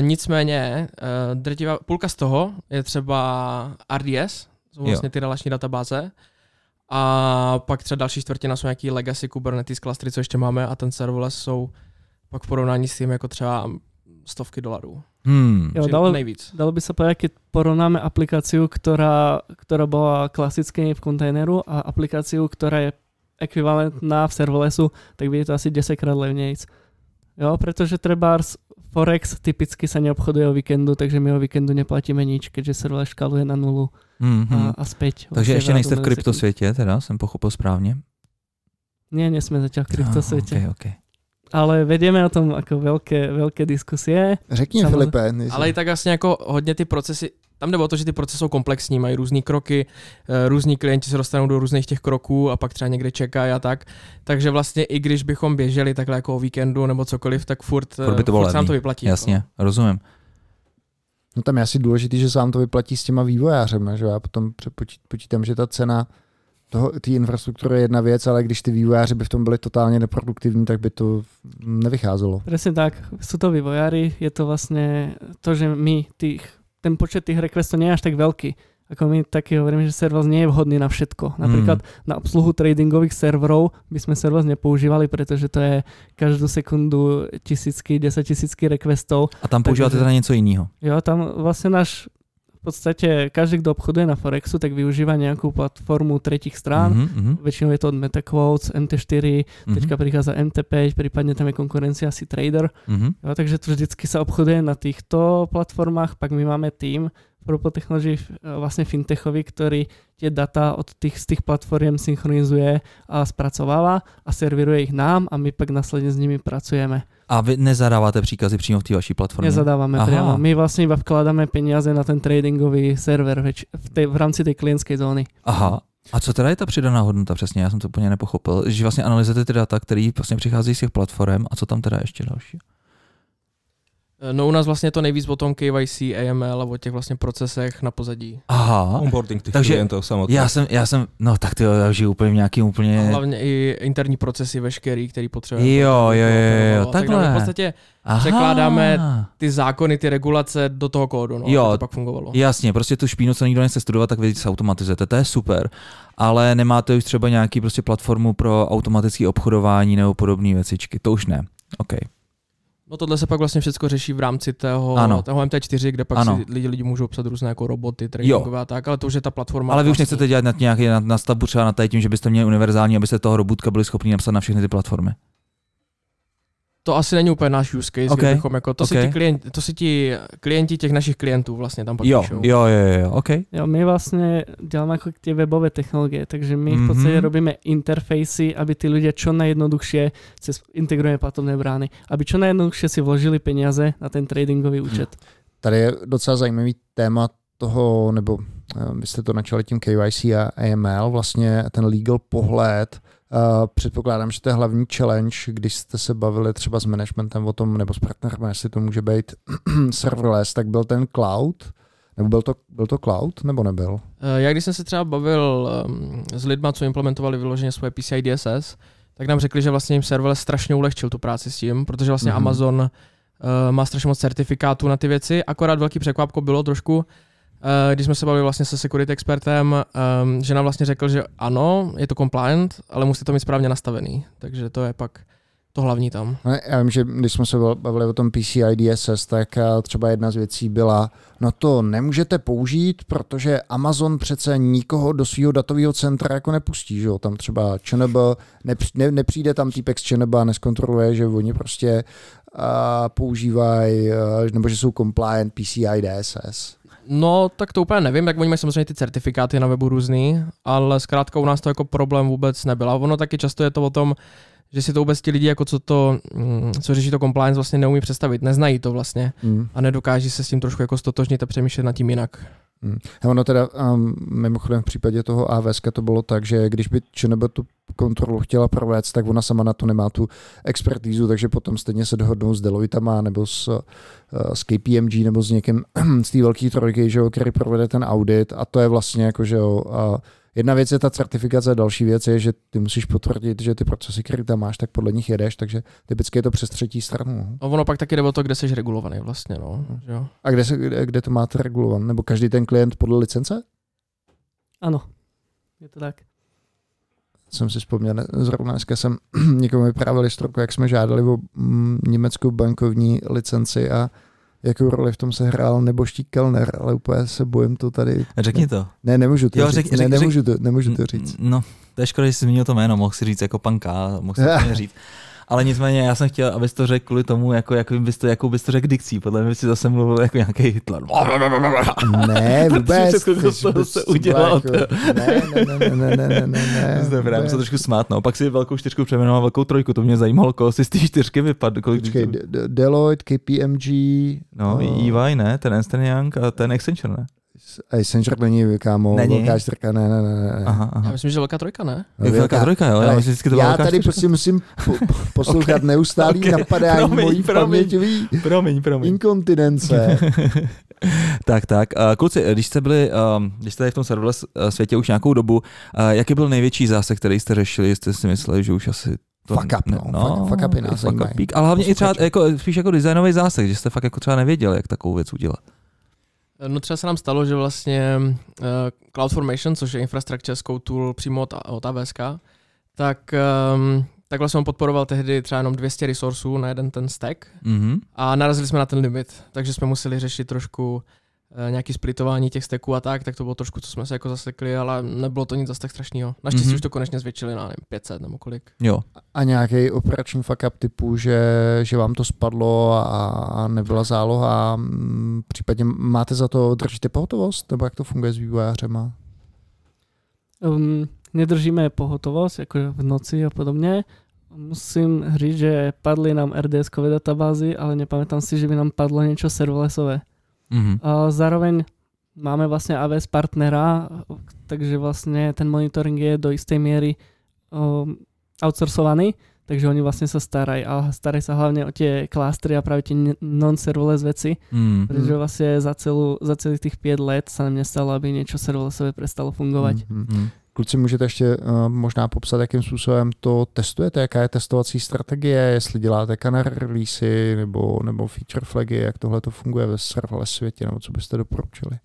nicméně drtivá půlka z toho je třeba RDS, jsou vlastně ty relační databáze, a pak třeba další čtvrtina jsou nějaký legacy Kubernetes klastry, co ještě máme, a ten serverless jsou pak v porovnání s tím jako třeba $100. Jo, dalo by se povedať, keď porovnáme aplikáciu, která byla klasicky v kontejneru, a aplikáciu, která je ekvivalentná v serverlessu, tak bude to asi 10-krát levnějc. Jo, protože trebárs Forex typicky se neobchoduje o víkendu, takže my o víkendu neplatíme nič, keďže serverless škaluje na nulu a zpět. Takže ještě nejste v kryptosvětě, teda jsem pochopil správně? Ne, nejsme zatím v kryptosvětě. Okay. Ale vedeme o tom jako velké diskusie. Řekni, Filipe. Ale i tak vlastně jako hodně ty procesy Tam jde o to, že ty procesy jsou komplexní, mají různý kroky, různí klienti se dostanou do různých těch kroků a pak třeba někde čekají a tak. Takže vlastně i když bychom běželi takhle jako o víkendu nebo cokoliv, tak furt se nám to vyplatí. Jasně, to. Rozumím. No tam je asi důležitý, že se vám to vyplatí s těma vývojářem, že já potom počítám, že ta cena té infrastruktury je jedna věc, ale když ty vývojáři by v tom byli totálně neproduktivní, tak by to nevycházelo. Přesně tak, jsou to vývojáři, je to vlastně to, že my ten počet tých requestov nie je až tak veľký. Ako my taky hovoríme, že serverless nie je vhodný na všetko. Napríklad na obsluhu tradingových serverov by sme serverless nepoužívali, pretože to je každú sekundu 1000, 10 000 requestov. A tam používate teda niečo iného? Jo, tam vlastne v podstate každý, kto obchoduje na Forexu, tak využíva nejakú platformu tretích strán. Väčšinou je to od MetaQuotes, MT4, teďka prichádza MT5, prípadne tam je konkurencia asi Trader. Jo, takže to vždycky sa obchoduje na týchto platformách. Pak my máme tým Propo Technology, vlastne fintechovi, ktorý tie data z tých platform synchronizuje a spracováva a servíruje ich nám a my pak následne s nimi pracujeme. A vy nezadáváte příkazy přímo v té vaší platformě? Nezadáváme přímo. My vlastně iba vkládáme peníze na ten tradingový server v rámci té klientské zóny. Aha. A co teda je ta přidaná hodnota přesně? Já jsem to úplně nepochopil. Že vlastně analyzujete ty data, které vlastně přichází z těch platform a co tam teda ještě další? No u nás vlastně to nejvíc o tom KYC, AML a o těch vlastně procesech na pozadí. Aha. Onboarding těch klientů samotných. Já jsem, no tak ty žiju úplně v nějakým úplně... A hlavně i interní procesy veškerý, který potřebujeme. Jo, takhle. V podstatě překládáme ty zákony, ty regulace do toho kódu, no, jo, aby to pak fungovalo. Jasně, prostě tu špínu, co nikdo nechce studovat, tak vy se automatizujete, to je super. Ale nemáte už třeba nějaký prostě platformu pro automatické obchodování nebo podobné věcičky, to už ne. Okay. No tohle se pak vlastně všechno řeší v rámci toho MT4, kde pak si lidi můžou psat různé jako roboty, tradingové a tak, ale to už je ta platforma. Ale vy už nechcete dělat nad nějaký nastavbu třeba nad tím, že byste měli univerzální, abyste toho robotka byli schopni napsat na všechny ty platformy. To asi není úplně náš use case, kdybychom jako to si ti klienti těch našich klientů vlastně tam podpíšou. Jo, okay. Jo, my vlastně děláme jako ty webové technologie, takže my v podstatě robíme interfejsy, aby ty lidé čo nejjednoduchšie integrujeme platobné brány, aby čo nejjednoduchšie si vložili peníze na ten tradingový účet. Tady je docela zajímavý téma toho, nebo vy jste to načali tím KYC a AML, vlastně ten legal pohled. Předpokládám, že to je hlavní challenge, když jste se bavili třeba s managementem o tom, nebo s partnerem, jestli to může být serverless, tak byl ten cloud? Nebo byl to cloud, nebo nebyl? Já když jsem se třeba bavil s lidma, co implementovali vyloženě svoje PCI DSS, tak nám řekli, že vlastně jim serverless strašně ulehčil tu práci s tím, protože vlastně Amazon má strašně moc certifikátů na ty věci, akorát velký překvapko bylo trošku, když jsme se bavili vlastně se security expertem, že nám vlastně řekl, že ano, je to compliant, ale musí to mít správně nastavený. Takže to je pak to hlavní tam. Já vím, že když jsme se bavili o tom PCI DSS, tak třeba jedna z věcí byla, no to nemůžete použít, protože Amazon přece nikoho do svého datového centra jako nepustí, že jo? Tam třeba ČNB, nepřijde tam týpek z ČNB a neskontroluje, že oni prostě používají, nebo že jsou compliant PCI DSS. No, tak to úplně nevím, tak oni mají samozřejmě ty certifikáty na webu různý, ale zkrátka u nás to jako problém vůbec nebyl. A ono taky často je to o tom, že si to vůbec ti lidi, jako co řeší to compliance, vlastně neumí představit, neznají to vlastně a nedokáží se s tím trošku jako stotožnit a přemýšlet nad tím jinak. Ono teda mimochodem v případě toho AWS to bylo tak, že když by ČNB tu kontrolu chtěla provést, tak ona sama na to nemá tu expertízu, takže potom stejně se dohodnou s Deloittama nebo s KPMG nebo s někým z té velké trojky, že jo, který provede ten audit a to je vlastně jako, že jo, jedna věc je ta certifikace, další věc je, že ty musíš potvrdit, že ty procesy, které tam máš, tak podle nich jedeš, takže typicky je to přes třetí stranu. A ono pak taky jde o to, kde jsi regulovaný vlastně. No. Jo. A kde to máte regulovaný? Nebo každý ten klient podle licence? Ano, je to tak. Jsem si vzpomněl, zrovna dneska jsem někomu vyprávěl historiku, jak jsme žádali o německou bankovní licenci a jakou roli v tom se hrál nebožtík Kellner, ale úplně se bojím to tady. Řekni to. Ne, nemůžu to říct. Nemůžu to říct. No, to je škoda, že jsi zmínil to jméno, mohl si říct jako panka, mohl si to říct. Ale nicméně já jsem chtěl, abys to řekl kvůli tomu, jako jakou bys to řekl dikcí. Podle mě si zase mluvil jako nějaký Hitler. Ne, vůbec. To se udělalo. Ne. Dobrá, jsem se trošku smát. No, pak si velkou čtyřku přeměnoval velkou trojku. To mě zajímalo, koho si z té čtyřky vypadl. Počkej, Deloitte, KPMG. No, EY, ne? Ten Ernst & Young a ten Accenture, ne? A Sanger není, kámo, není. Velká čtvrka, ne. Aha. Já myslím, že velká trojka, ne? Velká trojka, jo, já myslím, že to já tady prostě musím poslouchat okay. Neustálý okay. napadání mojí paměťový inkontinence. Tak. Kluci, když jste byli, když jste tady v tom serverless světě už nějakou dobu, jaký byl největší zásek, který jste řešili, jste si mysleli, že už asi fuck up, nás zajímají. Ale hlavně i třeba jako, spíš jako designový zásek, že jste fakt jako třeba nevěděli, jak takovou věc udělat. No třeba se nám stalo, že vlastně CloudFormation, což je infrastructure code tool přímo od AWS, tak vlastně on podporoval tehdy třeba jenom 200 resourců na jeden ten stack a narazili jsme na ten limit, takže jsme museli řešit trošku nějaký splitování těch stacků a tak to bylo trošku, co jsme se jako zasekli, ale nebylo to nic zase tak strašného. Naštěstí už to konečně zvětšili na 500 nebo kolik. Jo. A nějaký operační fuck up typu, že vám to spadlo a nebyla záloha, případně máte za to, držíte pohotovost, nebo jak to funguje s vývojářema? Nedržíme pohotovost, jako v noci a podobně. Musím říct, že padly nám RDS-kové databázy, ale nepamätám si, že by nám padlo něco serverlessové. Zároveň máme vlastne AWS partnera, takže vlastne ten monitoring je do istej miery outsourcovaný, takže oni vlastne sa starajú a starajú sa hlavne o tie klastry a práve tie non-serverless veci, pretože vlastne za celých tých 5 let sa nám nestalo, aby niečo serverlessové prestalo fungovať. Kluci, můžete ještě možná popsat, jakým způsobem to testujete, jaká je testovací strategie, jestli děláte canary releasy nebo feature flagy, jak tohle to funguje ve serverless světě, nebo co byste doporučili?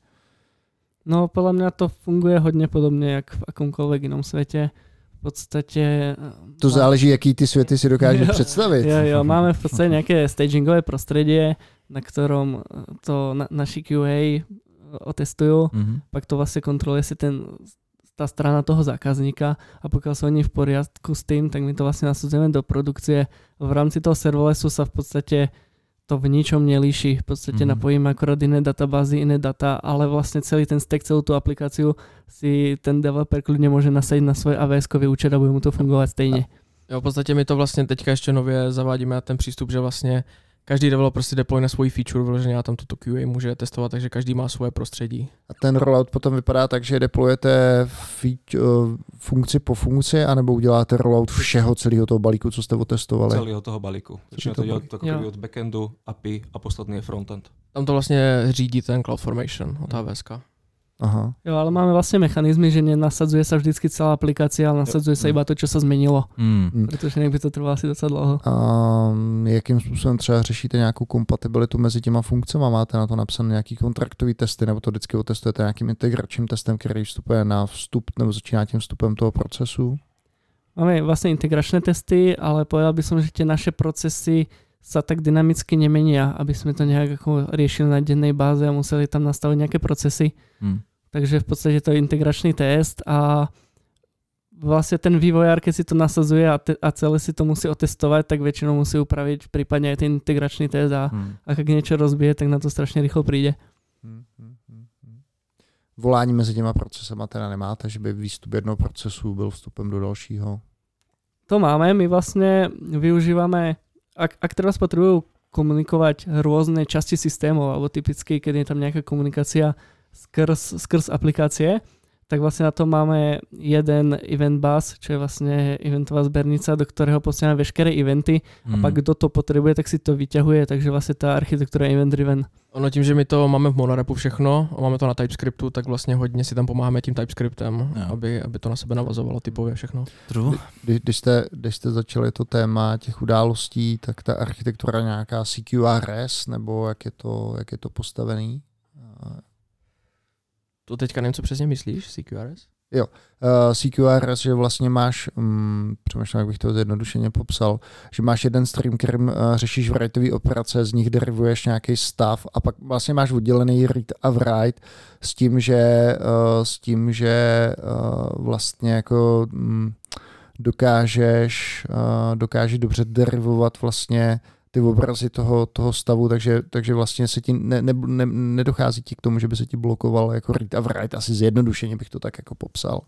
No, podle mě to funguje hodně podobně, jak v akomkoliv jinom světě. V podstatě... To záleží, jaký ty světy si dokáže představit. Jo, máme v podstatě nějaké stagingové prostředí, na ktorom to naši QA otestují, pak to vlastně kontroluje si tá strana toho zákazníka a pokiaľ sú oni v poriadku s tým, tak my to vlastne nasudzujeme do produkcie. V rámci toho serverlessu sa v podstate to v ničom nelíši. V podstate napojíme akorát iné databázy, iné data, ale vlastne celý ten stack, celú tú aplikáciu si ten developer kľudne môže nasadiť na svoj AWS-kový účet a bude mu to fungovať stejne. Jo, v podstate my to vlastne teďka ešte nově zavádíme na ten přístup, že vlastne každý developer si deploy na svoji feature, vyloženě a tam toto QA může testovat, takže každý má svoje prostředí. A ten rollout potom vypadá tak, že deployujete funkci po funkci, anebo uděláte rollout všeho celého toho balíku, co jste otestovali? Celého toho balíku. Začíná to dělat takový od backendu, API a poslední je frontend. Tam to vlastně řídí ten CloudFormation od AWS. Aha. Jo, ale máme vlastne mechanizmy, že nenasadzuje sa vždycky celá aplikácia, ale nasadzuje sa iba to, čo sa zmenilo. Pretože nech by to trvalo asi docela dlho. A jakým způsobem třeba řešíte nějakou kompatibilitu mezi těma funkcema? Máte na to napsané nějaký kontraktový testy, nebo to vždycky otestujete nějakým integračním testem, který vstupuje na vstup, nebo začíná tím vstupem toho procesu? Máme vlastne integračné testy, ale povedal by som, že tie naše procesy sa tak dynamicky nemenia, aby sme to nejak ako riešili na dennej báze a museli tam nastaviť nejaké procesy. Takže v podstate to je integračný test a vlastne ten vývojár, keď si to nasadzuje a celé si to musí otestovať, tak väčšinou musí upraviť prípadne aj ten integračný test a ak niečo rozbije, tak na to strašne rýchlo príde. Volání mezi těma procesama teda nemáte, že by výstup jednoho procesu byl vstupem do dalšího? To máme, my vlastne využívame, ak teraz potrebujú komunikovať rôzne časti systémov, alebo typicky, keď je tam nejaká komunikácia skrz aplikácie, tak vlastne na to máme jeden event bus, čo je vlastne eventová zbernica, do ktorého posielame veškeré eventy a pak kto to potrebuje, tak si to vyťahuje, takže vlastne tá architektura je event driven. Ono tím, že my to máme v monorepu všechno a máme to na TypeScriptu, tak vlastně hodně si tam pomáháme tím TypeScriptem, aby to na sebe navazovalo typově všechno. Když jste začali to téma těch událostí, tak ta architektura nějaká CQRS, nebo jak je to postavený? To teďka nevím, co přesně myslíš, CQRS? Jo, CQRS, že vlastně máš, přemýšlím, jak bych to zjednodušeně popsal, že máš jeden stream, kterým řešíš writeový operace, z nich derivuješ nějaký stav a pak vlastně máš oddělený read a write s tím, že vlastně jako dokáže dobře derivovat vlastně ty obrazy toho stavu, takže vlastně se ti nedochází ti k tomu, že by se ti blokoval jako read a write, asi zjednodušeně bych to tak jako popsal.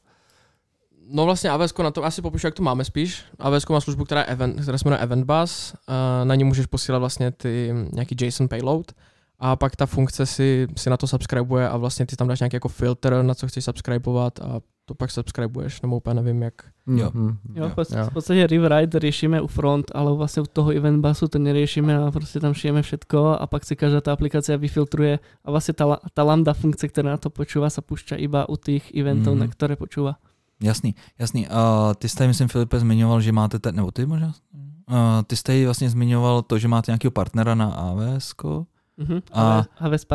No vlastně AWSko na to asi popíšu, jak to máme spíš. AWSko má službu, která se jmenuje Event Bus, na ní můžeš posílat vlastně ty nějaký JSON payload a pak ta funkce si na to subscribuje a vlastně ty tam dáš nějaký jako filtr, na co chceš subscribovat a to pak subscribuješ, nebo úplně nevím jak. V podstatě rewrite řešíme u front, ale vlastně u toho event busu to neriešíme a prostě tam šijeme všetko a pak si každá ta aplikace vyfiltruje a vlastně ta lambda funkce, která na to počúva, sa púšťa iba u tých eventov, na které počúva. Jasný. Ty jste, myslím, Filipe, zmiňoval, že máte, nebo ty možná? Ty jste vlastně zmiňoval to, že máte nějakého partnera na AWS. AWS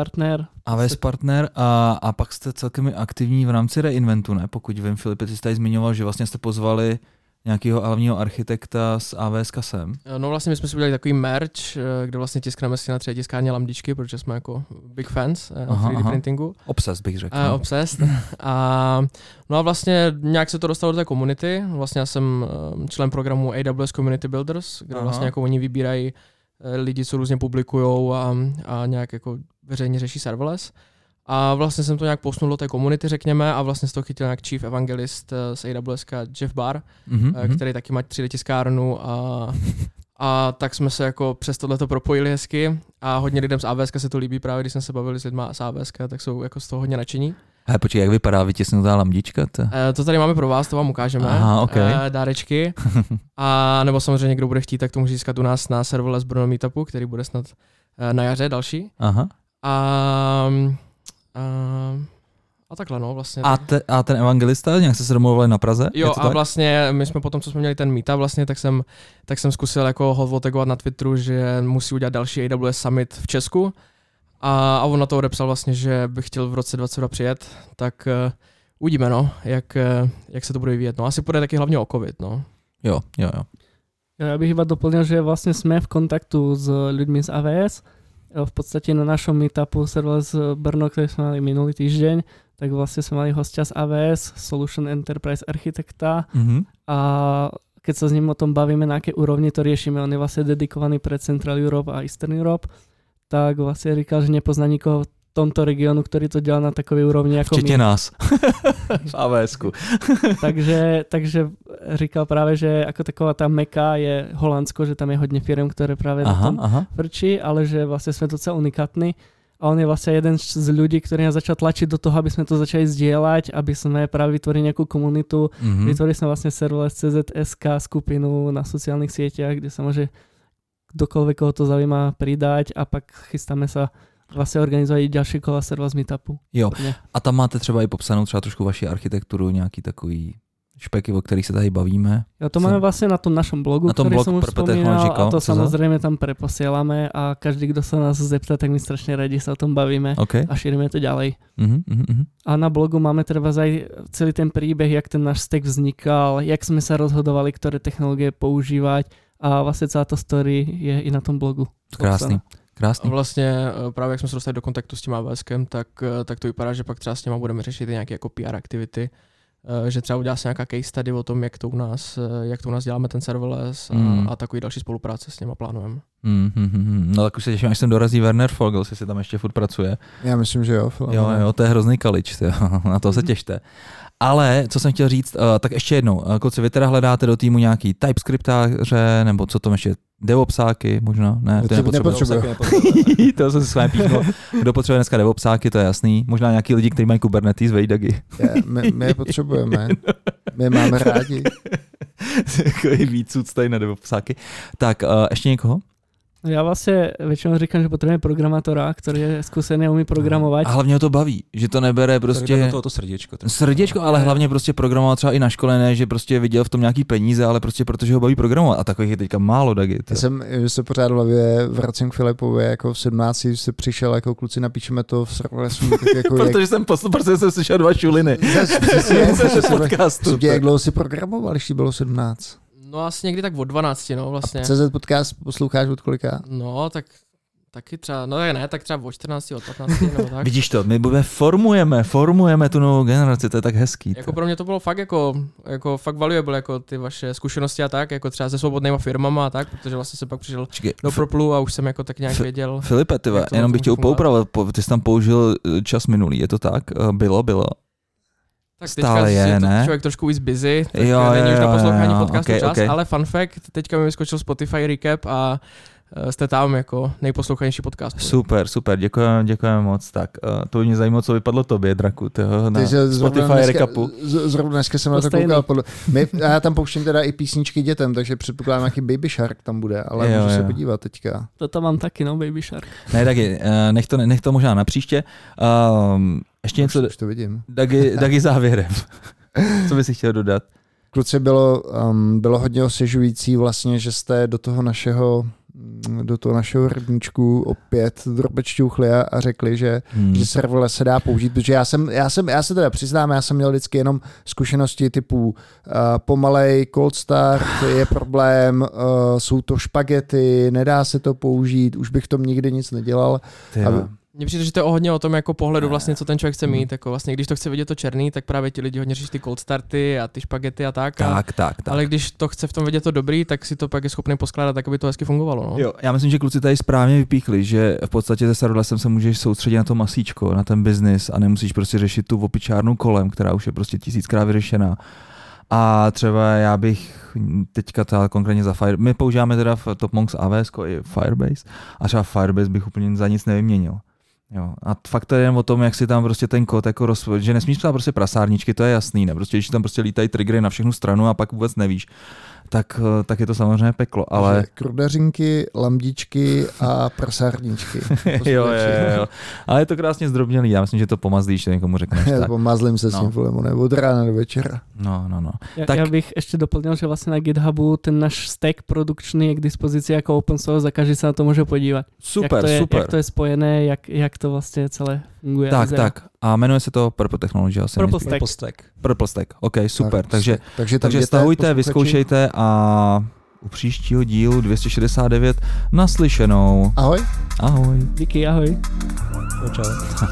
partner a pak jste celkem aktivní v rámci reinventu, ne? Pokud vím, Filipe, ty jste tady zmiňoval, že vlastně jste pozvali nějakého hlavního architekta s AWS kasem. No vlastně my jsme si udělali takový merch, kde vlastně tiskneme si na 3D tiskárně lambdičky, protože jsme jako big fans 3D printingu. Obsessed bych řekl. Obsessed. No a vlastně nějak se to dostalo do té komunity. Vlastně já jsem člen programu AWS Community Builders, kde vlastně jako oni vybírají lidi, co různě publikujou a nějak jako veřejně řeší serverless. A vlastně jsem to nějak posunul do té komunity, řekněme, a vlastně z toho chytil nějak chief evangelist z AWS Jeff Barr, který taky má 3D tiskárnu a tak jsme se jako přes tohleto propojili hezky a hodně lidem z AWS se to líbí, právě když jsme se bavili s lidma z AWS, tak jsou jako z toho hodně nadšení. Hele, počkej, jak vypadá vytěsnutá lambdička? To tady máme pro vás, to vám ukážeme. Aha, okay. Dárečky. A nebo samozřejmě, kdo bude chtít, tak to může získat u nás na Serverless Brno Meetupu, který bude snad na jaře další. Aha. A takhle no vlastně. A ten evangelista, nějak jste se domluvili na Praze? Jo a tak? Vlastně my jsme potom, co jsme měli ten meetup vlastně, tak jsem zkusil jako ho odtagovat na Twitteru, že musí udělat další AWS Summit v Česku. A on na to odepsal vlastně, že bych chtěl v roce 2022 přijet, tak uvidíme, no, jak se to bude vyvíjet. No, asi půjde taky hlavně o COVID, no. Jo. Já bych iba doplnil, že vlastně jsme v kontaktu s lidmi z AWS. V podstatě na našom meetupu Serverless Brno, který jsme mali minulý týždeň, tak vlastně jsme mali hostia z AWS, Solution Enterprise Architekta a keď sa s ním o tom bavíme, na jaké úrovni to riešime, on je vlastně dedikovaný pre Central Europe a Eastern Europe, tak vlastně říkal, že nepozná nikoho v tomto regionu, který to dělá na takové úrovni jako my. Včetně nás. V AWS-ku. takže říkal právě, že jako taková ta meka je Holandsko, že tam je hodně firm, které právě na tom vrčí, ale že vlastně jsme docela unikátní. A on je vlastně jeden z lidí, který nás začal tlačit do toho, aby jsme to začali sdílet, aby jsme právě vytvorili nějakou komunitu. Vytvorili jsme vlastně Serverless.cz.sk skupinu na sociálních sítích, kde se může kdokoľvek, koho to zaujíma, pridať a pak chystáme sa vlastně organizovat i další kola serverless meetupu. Jo, a tam máte třeba i popsanou třeba trošku vaši architekturu, nějaký takový špeky, o kterých se tady bavíme. Jo, to máme vlastně na tom našem blogu, který jsem už vzpomínal a to samozřejmě tam preposíláme a každý, kdo se nás zeptá, tak my strašně rádi se o tom bavíme a šíríme to ďalej. A na blogu máme třeba celý ten príbeh, jak ten náš stack vznikal, jak jsme se rozhodovali, které technologie používat. A vlastně celá ta story je i na tom blogu. Krásný. A vlastně právě jak jsme se dostali do kontaktu s tím AWSkem, tak to vypadá, že pak třeba s nima budeme řešit i nějaké jako PR aktivity, že třeba udělá se nějaká case study o tom, jak to u nás děláme ten serverless a takový další spolupráce s nima plánujeme. No tak už se těším, až sem dorazí Werner Vogel, jestli tam ještě furt pracuje. Já myslím, že jo. Jo, to je hrozný kalič, na to se těšte. Ale, co jsem chtěl říct, tak ještě jednou, kluci, vy teda hledáte do týmu nějaký TypeScriptáře, nebo co tam ještě, devopsáky možná, ne? To nepotřebuje. To jsem si s vámi píchnul. Kdo potřebuje dneska devopsáky, to je jasný. Možná nějaký lidi, kteří mají Kubernetes, vejí dagy. My je potřebujeme. My je máme rádi. Takový výcud tady na devopsáky. Tak, ještě někoho? Já vlastně většinou říkám, že potřebujeme programátora, který je zkušený a umí programovat. A hlavně ho to baví, že to nebere prostě to srdíčko. Srdíčko, ale hlavně prostě programoval třeba i na škole, ne, že prostě viděl v tom nějaký peníze, ale prostě protože ho baví programovat a takových je teďka málo, Dagi. Já jsem se pořád vracím k Filipovi, jako v 17 se přišel jako kluci, napíšeme to v Serverlessu, jako protože jsem slyšel dva šuliny. Z podcastu. Jak dlouho si programoval, když ti bylo 17? No asi někdy tak od 12, no vlastně. A CZ podcast posloucháš od kolika? No tak taky třeba, tak třeba od 14, od 15, nebo tak. Vidíš to, my formujeme tu novou generaci, to je tak hezký. Jako pro mě to bylo fakt jako fakt valuable, jako ty vaše zkušenosti a tak, jako třeba se svobodnýma firmama a tak, protože vlastně jsem pak přišel do Proplu a už jsem jako tak nějak věděl. Filipe, ty jenom bych tě poupravil, ty jsi tam použil čas minulý, je to tak? Bylo. Tak stále teďka je, ne? Člověk trošku víc busy, tak není už na poslouchání podcastu čas, ale fun fact, teďka mi vyskočil Spotify recap a jste tam jako nejposlouchanější podcast. Super, super, děkujeme moc. Tak to mě zajímalo, co vypadlo tobě, Draku, na Spotify recapu. Zrovna dneska jsem na to koukal. Já tam pouštím teda i písničky dětem, takže předpokládám, jaký Baby Shark tam bude, ale jo, můžu se podívat teďka. To tam mám taky, no, Baby Shark. Ne, taky, nech to možná na příště. Ještě něco, už to vidím. Dagi závěrem. Co bys chtěl dodat? Kluci, bylo hodně osvěžující vlastně, že jste do toho našeho rybníčku opět drobečťouchli a řekli, že serverless se dá použít, protože já se teda přiznám, já jsem měl vždycky jenom zkušenosti typu pomalej, cold start, je problém, jsou to špagety, nedá se to použít, už bych tom nikdy nic nedělal. Mně přijde, že to je hodně o tom jako pohledu vlastně, co ten člověk chce mít. Jako vlastně, když to chce vidět to černý, tak právě ti lidi hodně řeší ty cold starty a ty špagety a tak. Tak. Ale když to chce v tom vidět to dobrý, tak si to pak je schopný poskládat, tak aby to hezky fungovalo. No? Jo, já myslím, že kluci tady správně vypíchli, že v podstatě ze serverlessem se můžeš soustředit na to masíčko, na ten biznis a nemusíš prostě řešit tu opičárnu kolem, která už je prostě tisíckrát vyřešená. A třeba já bych teďka konkrétně za Firebase, my používáme teda v Top Toponix AWS i Firebase a třeba Firebase bych úplně za nic nevyměnil. Jo, a fakt to je jen o tom, jak si tam prostě ten kód jako že nesmíš psát prostě prasárničky, to je jasný, ne? Prostě když tam prostě lítají triggery na všechnu stranu a pak vůbec nevíš, tak je to samozřejmě peklo, ale... Krudařinky, lambdičky a prasárničky. Jo. Ale je to krásně zdrobnělý, já myslím, že to pomazlíš, že někomu řekneš. Já pomazlím se s ním, nebo od rána do večera. No. Já bych ještě doplnil, že vlastně na GitHubu ten náš stack produkční je k dispozici jako open source a každý se na to může podívat. Super. Jak to je spojené, jak to vlastně celé funguje. Tak. A jmenuje se to Purple Technology asi. Purple Stack. OK, super. Takže stahujte, vyzkoušejte a u příštího dílu 269 naslyšenou. Ahoj. Díky, ahoj. Čau.